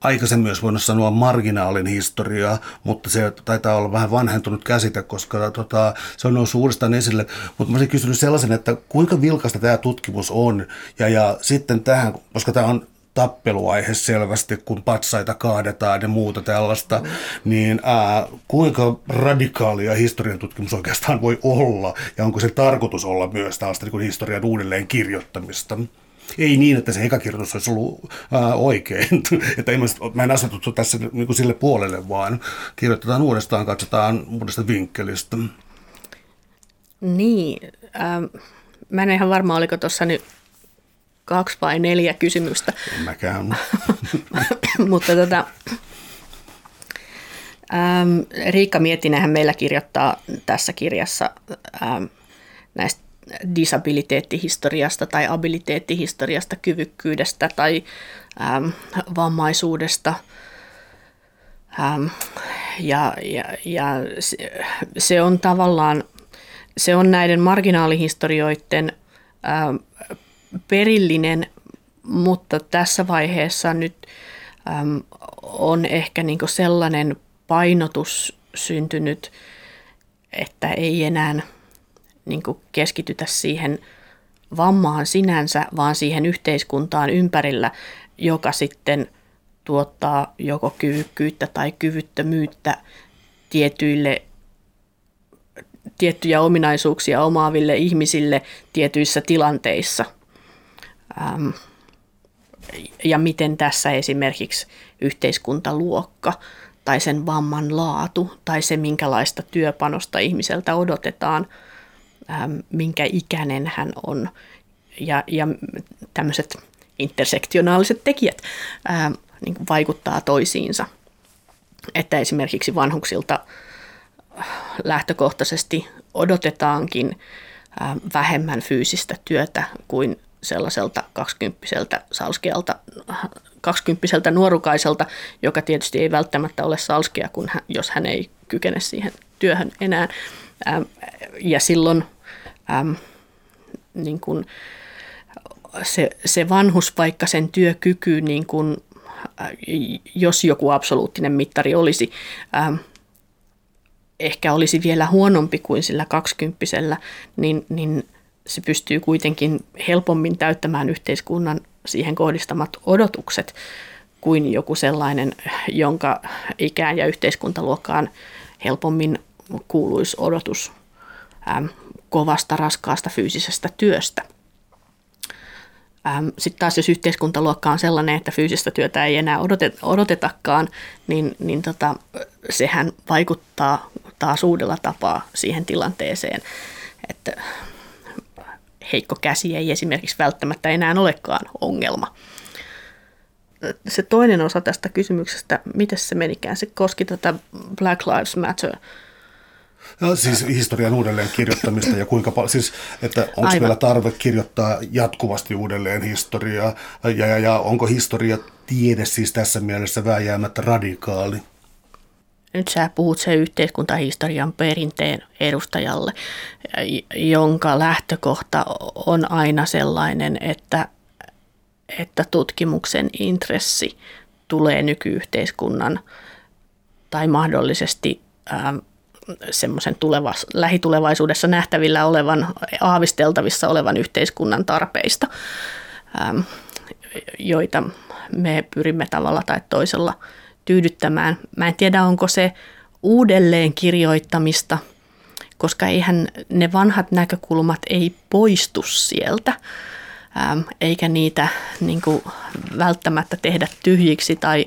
aikaisemmin myös voinut sanoa marginaalin historiaa, mutta se taitaa olla vähän vanhentunut käsite, koska tota, se on noussut uudestaan esille. Mutta mä olisin kysynyt sellaisen, että kuinka vilkasta tämä tutkimus on, ja, ja sitten tähän, koska tämä on tappeluaihe selvästi, kun patsaita kaadetaan ja muuta tällaista, niin ää, kuinka radikaalia historian tutkimus oikeastaan voi olla, ja onko se tarkoitus olla myös tällaista niin kuin historian uudelleen kirjoittamista? Ei niin, että se ekakirjoitus olisi ollut ää, oikein. Että en, mä en asetuttu tässä niin kuin sille puolelle, vaan kirjoitetaan uudestaan, katsotaan uudesta vinkkelistä. Niin. Ähm, mä en ihan varma, oliko tuossa nyt kaksi vai neljä kysymystä. En mäkään. Mutta tota, ähm, Riikka Miettinenhän meillä kirjoittaa tässä kirjassa ähm, näistä disabiliteettihistoriasta tai abiliteettihistoriasta, kyvykkyydestä tai äm, vammaisuudesta. Äm, ja, ja, ja se, se on tavallaan, se on näiden marginaalihistorioiden äm, perillinen, mutta tässä vaiheessa nyt äm, on ehkä niinku sellainen painotus syntynyt, että ei enää niin kuin keskitytä siihen vammaan sinänsä, vaan siihen yhteiskuntaan ympärillä, joka sitten tuottaa joko kyvykkyyttä tai kyvyttömyyttä tietyille, tiettyjä ominaisuuksia omaaville ihmisille tietyissä tilanteissa. Ähm, ja miten tässä esimerkiksi yhteiskuntaluokka tai sen vamman laatu tai se, minkälaista työpanosta ihmiseltä odotetaan, minkä ikäinen hän on, ja, ja tämmöiset intersektionaaliset tekijät ää, niin kuin vaikuttaa toisiinsa. Että esimerkiksi vanhuksilta lähtökohtaisesti odotetaankin ää, vähemmän fyysistä työtä kuin sellaiselta kaksikymppiseltä salskealta, kaksikymppiseltä nuorukaiselta, joka tietysti ei välttämättä ole salskea, kun hän, jos hän ei kykene siihen työhön enää. Ää, ja silloin... Ähm, niin kun se, se vanhus, vaikka sen työkyky, niin kun, äh, jos joku absoluuttinen mittari olisi, ähm, ehkä olisi vielä huonompi kuin sillä kaksikymppisellä, niin, niin se pystyy kuitenkin helpommin täyttämään yhteiskunnan siihen kohdistamat odotukset kuin joku sellainen, jonka ikään ja yhteiskuntaluokkaan helpommin kuuluisi odotus Ähm, kovasta, raskaasta fyysisestä työstä. Ähm, sitten taas jos yhteiskuntaluokka on sellainen, että fyysistä työtä ei enää odotet, odotetakaan, niin, niin tota, sehän vaikuttaa taas uudella tapaa siihen tilanteeseen, että heikko käsi ei esimerkiksi välttämättä enää olekaan ongelma. Se toinen osa tästä kysymyksestä, miten se menikään, se koski tätä Black Lives Matter. No, siis historian uudelleen kirjoittamista ja kuinka paljon, siis, että onko meillä tarve kirjoittaa jatkuvasti uudelleen historiaa ja, ja, ja onko historia tiede siis tässä mielessä vääjäämättä radikaali? Nyt sä puhut sen yhteiskuntahistorian perinteen edustajalle, jonka lähtökohta on aina sellainen, että, että tutkimuksen intressi tulee nykyyhteiskunnan tai mahdollisesti ähm, semmoisen tulevas, lähitulevaisuudessa nähtävillä olevan, aavisteltavissa olevan yhteiskunnan tarpeista, joita me pyrimme tavalla tai toisella tyydyttämään. Mä en tiedä, onko se uudelleen kirjoittamista, koska eihän ne vanhat näkökulmat ei poistu sieltä, eikä niitä niin kuin välttämättä tehdä tyhjiksi tai,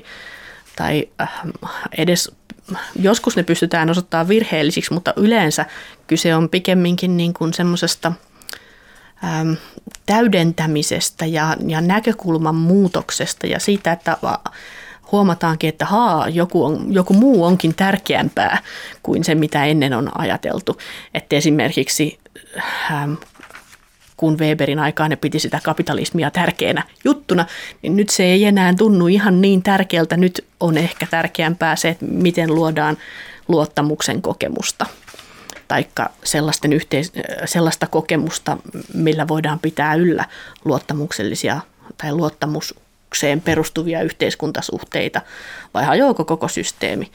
tai edes joskus ne pystytään osoittamaan virheellisiksi, mutta yleensä kyse on pikemminkin niin kuin semmoisesta äm, täydentämisestä ja, ja näkökulman muutoksesta ja siitä, että huomataankin, että haa, joku, on, joku muu onkin tärkeämpää kuin se, mitä ennen on ajateltu. Että esimerkiksi ähm, kun Weberin aikaan ne piti sitä kapitalismia tärkeänä juttuna, niin nyt se ei enää tunnu ihan niin tärkeältä. Nyt on ehkä tärkeämpää se, että miten luodaan luottamuksen kokemusta. Taikka sellaisten yhteis- sellaista kokemusta, millä voidaan pitää yllä luottamuksellisia tai luottamukseen perustuvia yhteiskuntasuhteita, vai hajoako koko systeemi?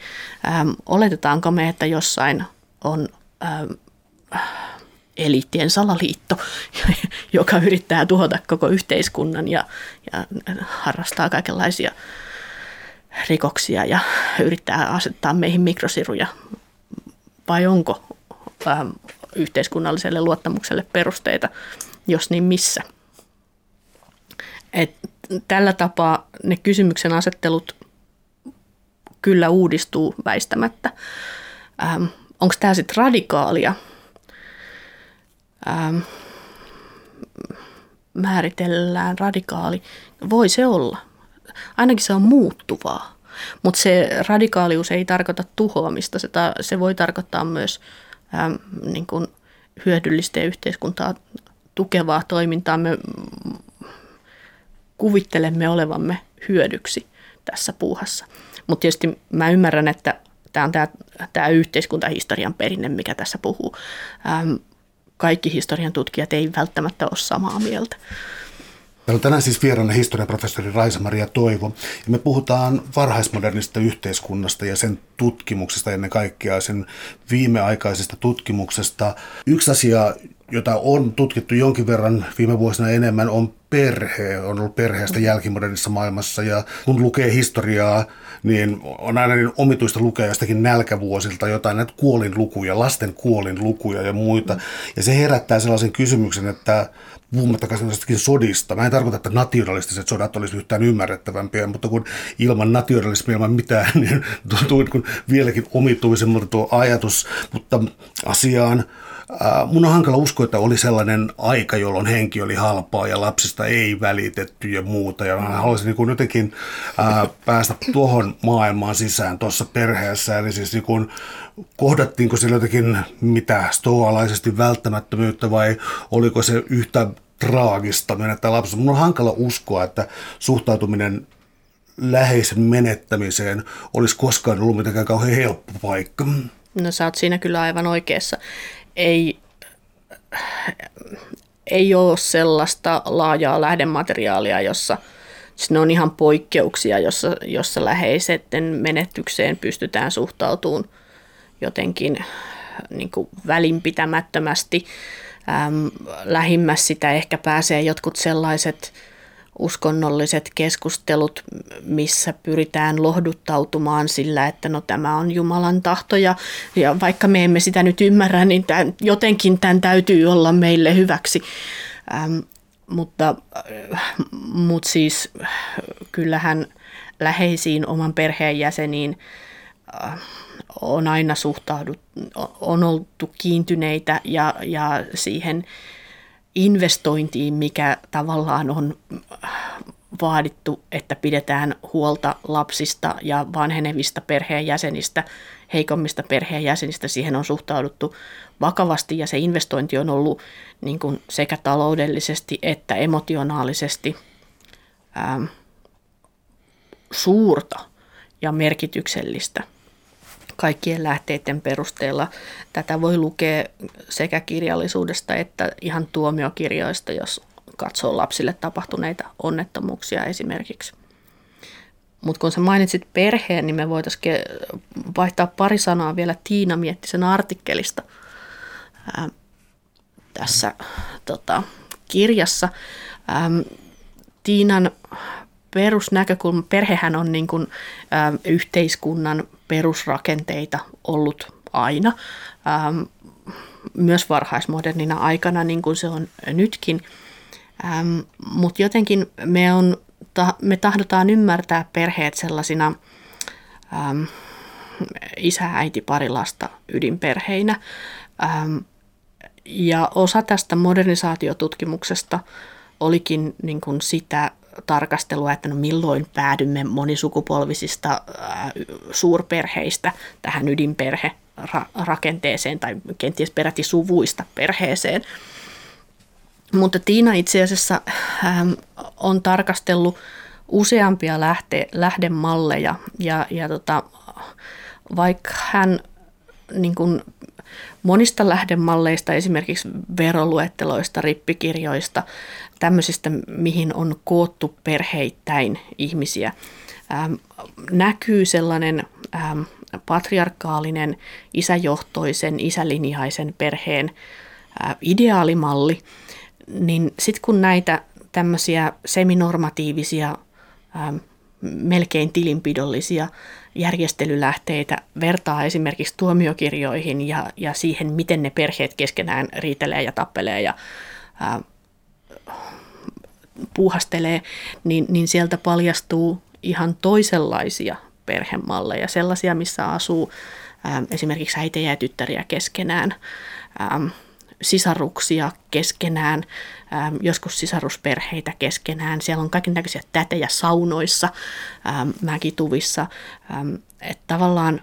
Ähm, oletetaanko me, että jossain on ähm, eliittien salaliitto, joka yrittää tuhota koko yhteiskunnan ja, ja harrastaa kaikenlaisia rikoksia ja yrittää asettaa meihin mikrosiruja, vai onko ähm, yhteiskunnalliselle luottamukselle perusteita, jos niin missä? Et tällä tapaa ne kysymyksen asettelut kyllä uudistuu väistämättä. Ähm, onko tämä sitten radikaalia ähm, määritellään radikaali? Voi se olla. Ainakin se on muuttuvaa, mutta se radikaalius ei tarkoita tuhoamista. Se, ta- se voi tarkoittaa myös ähm, niin kun hyödyllistä yhteiskuntaa tukevaa toimintaa. Me kuvittelemme olevamme hyödyksi tässä puuhassa. Mutta tietysti mä ymmärrän, että tämä on tämä yhteiskuntahistorian perinne, mikä tässä puhuu. Ähm, kaikki historian tutkijat ei välttämättä ole samaa mieltä. Täällä on tänään siis vieraana historiaprofessori Raisa Maria Toivo. Ja me puhutaan varhaismodernista yhteiskunnasta ja sen tutkimuksesta, ennen kaikkea sen viimeaikaisesta tutkimuksesta. Yksi asia, jota on tutkittu jonkin verran viime vuosina enemmän, on perhe. On ollut perheestä jälkimodernissa maailmassa, ja kun lukee historiaa, niin on aina niin omituista lukea jostakin nälkävuosilta jotain näitä kuolinlukuja, lasten kuolinlukuja ja muita. Ja se herättää sellaisen kysymyksen, että puhumattakaan jostakin sodista. Mä en tarkoita, että nationalistiset sodat olisi yhtään ymmärrettävämpiä, mutta kun ilman nationalismia, ilman mitään, niin tuntuu kun vieläkin omituisemmalta tuo ajatus, mutta asiaan. Mun on hankala uskoa, että oli sellainen aika, jolloin henki oli halpaa ja lapsista ei välitetty ja muuta. Ja mä haluaisin niin kuin jotenkin ää, päästä tuohon maailmaan sisään tuossa perheessä. Eli siis niin kuin, kohdattiinko siellä jotenkin mitä stoalaisesti välttämättömyyttä vai oliko se yhtä traagista menettää lapsista? Mun on hankala uskoa, että suhtautuminen läheisen menettämiseen olisi koskaan ollut mitenkään kauhean helppo paikka. No sä oot siinä kyllä aivan oikeassa. Ei, ei ole sellaista laajaa lähdemateriaalia, jossa siis ne on ihan poikkeuksia, jossa, jossa läheisten menetykseen pystytään suhtautumaan jotenkin niin kuin välinpitämättömästi. Ähm, lähimmäs sitä ehkä pääsee jotkut sellaiset uskonnolliset keskustelut, missä pyritään lohduttautumaan sillä, että no tämä on Jumalan tahto ja, ja vaikka me emme sitä nyt ymmärrä, niin tämän, jotenkin tämän täytyy olla meille hyväksi. Ähm, mutta, äh, mutta siis kyllähän läheisiin oman perheenjäseniin äh, on aina suhtauduttu, on oltu kiintyneitä ja, ja siihen investointiin, mikä tavallaan on vaadittu, että pidetään huolta lapsista ja vanhenevista perheenjäsenistä, heikommista perheenjäsenistä, siihen on suhtauduttu vakavasti ja se investointi on ollut niin kuin sekä taloudellisesti että emotionaalisesti ähm, suurta ja merkityksellistä. Kaikkien lähteiden perusteella tätä voi lukea sekä kirjallisuudesta että ihan tuomiokirjoista, jos katsoo lapsille tapahtuneita onnettomuuksia esimerkiksi. Mutta kun sä mainitsit perheen, niin me voitaisiin vaihtaa pari sanaa vielä Tiina Miettisen artikkelista ää, tässä tota, kirjassa. Ää, Tiinan perusnäkökulma, perhehän on niin kun, ää, yhteiskunnan perusrakenteita ollut aina, ähm, myös varhaismodernina aikana, niin kuin se on nytkin. Ähm, mutta jotenkin me, on, ta, me tahdotaan ymmärtää perheet sellaisina ähm, isä-äiti pari lasta ydinperheinä. Ähm, ja osa tästä modernisaatiotutkimuksesta olikin niin kuin sitä tarkastelua, että no milloin päädymme monisukupolvisista ää, suurperheistä tähän ydinperherakenteeseen tai kenties peräti suvuista perheeseen. Mutta Tiina itse asiassa ää, on tarkastellut useampia lähte, lähdemalleja ja, ja tota, vaikka hän niin kuin monista lähdemalleista, esimerkiksi veroluetteloista, rippikirjoista, tämmöisistä, mihin on koottu perheittäin ihmisiä, ähm, näkyy sellainen ähm, patriarkaalinen, isäjohtoisen, isälinjaisen perheen äh, ideaalimalli, niin sitten kun näitä tämmöisiä seminormatiivisia, ähm, melkein tilinpidollisia järjestelylähteitä vertaa esimerkiksi tuomiokirjoihin ja, ja siihen, miten ne perheet keskenään riitelee ja tappelee ja ää, puuhastelee, niin, niin sieltä paljastuu ihan toisenlaisia perhemalleja, sellaisia, missä asuu ää, esimerkiksi äitejä ja tyttäriä keskenään, ää, sisaruksia keskenään, ää, joskus sisarusperheitä keskenään. Siellä on kaikennäköisiä tätejä saunoissa, ää, mäkituvissa. Ää, että tavallaan,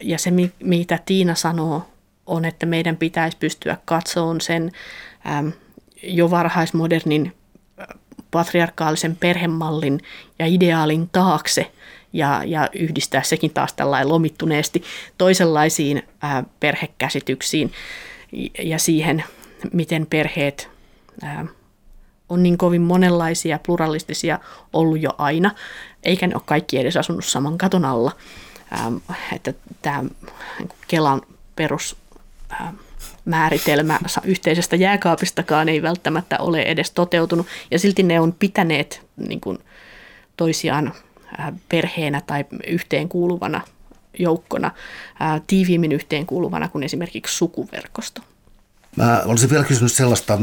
ja se, mitä Tiina sanoo, on, että meidän pitäisi pystyä katsomaan sen ää, jo varhaismodernin patriarkaalisen perhemallin ja ideaalin taakse ja, ja yhdistää sekin taas tällainen lomittuneesti toisenlaisiin ää, perhekäsityksiin ja siihen, miten perheet ää, on niin kovin monenlaisia ja pluralistisia ollut jo aina, eikä ne ole kaikki edes asunut saman katon alla. Ää, että tämä Kelan perusmääritelmä yhteisestä jääkaapistakaan ei välttämättä ole edes toteutunut, ja silti ne on pitäneet niin kuin toisiaan ää, perheenä tai yhteenkuuluvana joukkona, ää, tiiviimmin yhteenkuuluvana kuin esimerkiksi sukuverkosto. Mä olisin vielä kysynyt sellaista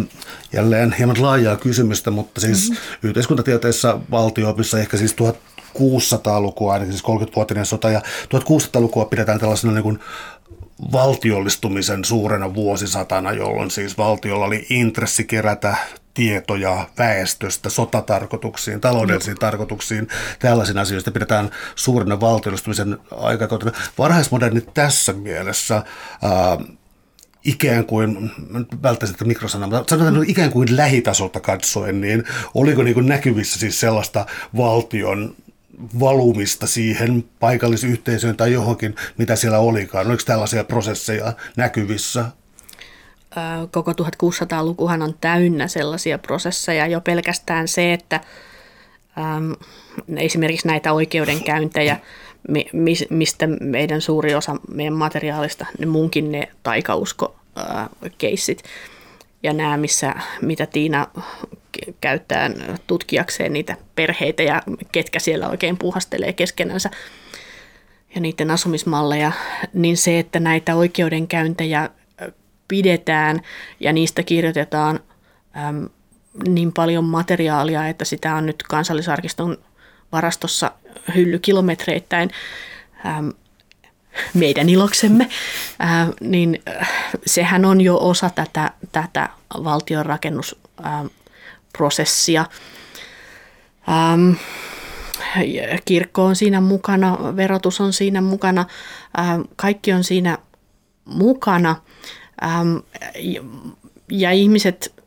jälleen hieman laajaa kysymystä, mutta siis mm-hmm. yhteiskuntatieteissä valtio-opissa ehkä siis tuhatkuusisataalukua, ainakin siis kolmekymmentävuotinen sota, ja tuhatkuusisataalukua pidetään tällaisena niin kuin valtiollistumisen suurena vuosisatana, jolloin siis valtiolla oli intressi kerätä tietoja väestöstä sotatarkoituksiin, taloudellisiin tarkoituksiin, tällaisiin asioista pidetään suurena valtiollistumisen aikakautena. Varhaismodernit tässä mielessä ää, ikään kuin, välttämättä sitä mikrosanaa, mutta sanotaan mm. ikään kuin lähitasolta katsoen, niin oliko niin kuin näkyvissä siis sellaista valtion valumista siihen paikallisyhteisöön tai johonkin, mitä siellä olikaan? Oliko tällaisia prosesseja näkyvissä? Koko tuhatkuusisataalukuhan on täynnä sellaisia prosesseja. Jo pelkästään se, että äm, esimerkiksi näitä oikeudenkäyntejä, mi, mistä meidän suuri osa meidän materiaalista, ne munkin ne taikauskokeissit ja nämä, missä, mitä Tiina käyttää tutkijakseen niitä perheitä ja ketkä siellä oikein puuhastelee keskenänsä ja niiden asumismalleja, niin se, että näitä oikeudenkäyntejä pidetään ja niistä kirjoitetaan äm, niin paljon materiaalia, että sitä on nyt Kansallisarkiston varastossa hyllykilometreittäin äm, meidän iloksemme, äm, niin äh, sehän on jo osa tätä, tätä valtion rakennusprosessia. Ähm, kirkko on siinä mukana, verotus on siinä mukana, ähm, kaikki on siinä mukana. Ähm, ja, ja ihmiset,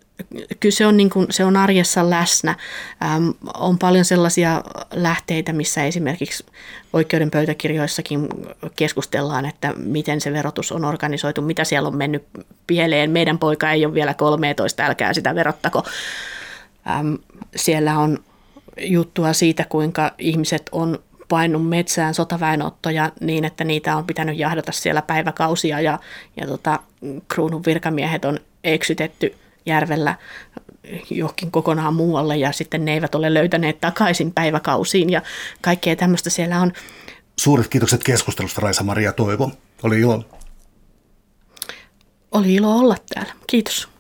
kyllä se on, niin kuin, se on arjessa läsnä. Ähm, on paljon sellaisia lähteitä, missä esimerkiksi oikeuden pöytäkirjoissakin keskustellaan, että miten se verotus on organisoitu, mitä siellä on mennyt pieleen. Meidän poika ei ole vielä kolmetoista, älkää sitä verottako. Ähm, siellä on juttua siitä, kuinka ihmiset on painunut metsään sotaväenottoja niin, että niitä on pitänyt jahdata siellä päiväkausia ja, ja tota, kruunun virkamiehet on eksytetty järvellä johonkin kokonaan muualle ja sitten ne eivät ole löytäneet takaisin päiväkausiin ja kaikkea tämmöistä siellä on. Suuret kiitokset keskustelusta, Raisa Maria Toivo. Oli ilo. Oli ilo olla täällä. Kiitos.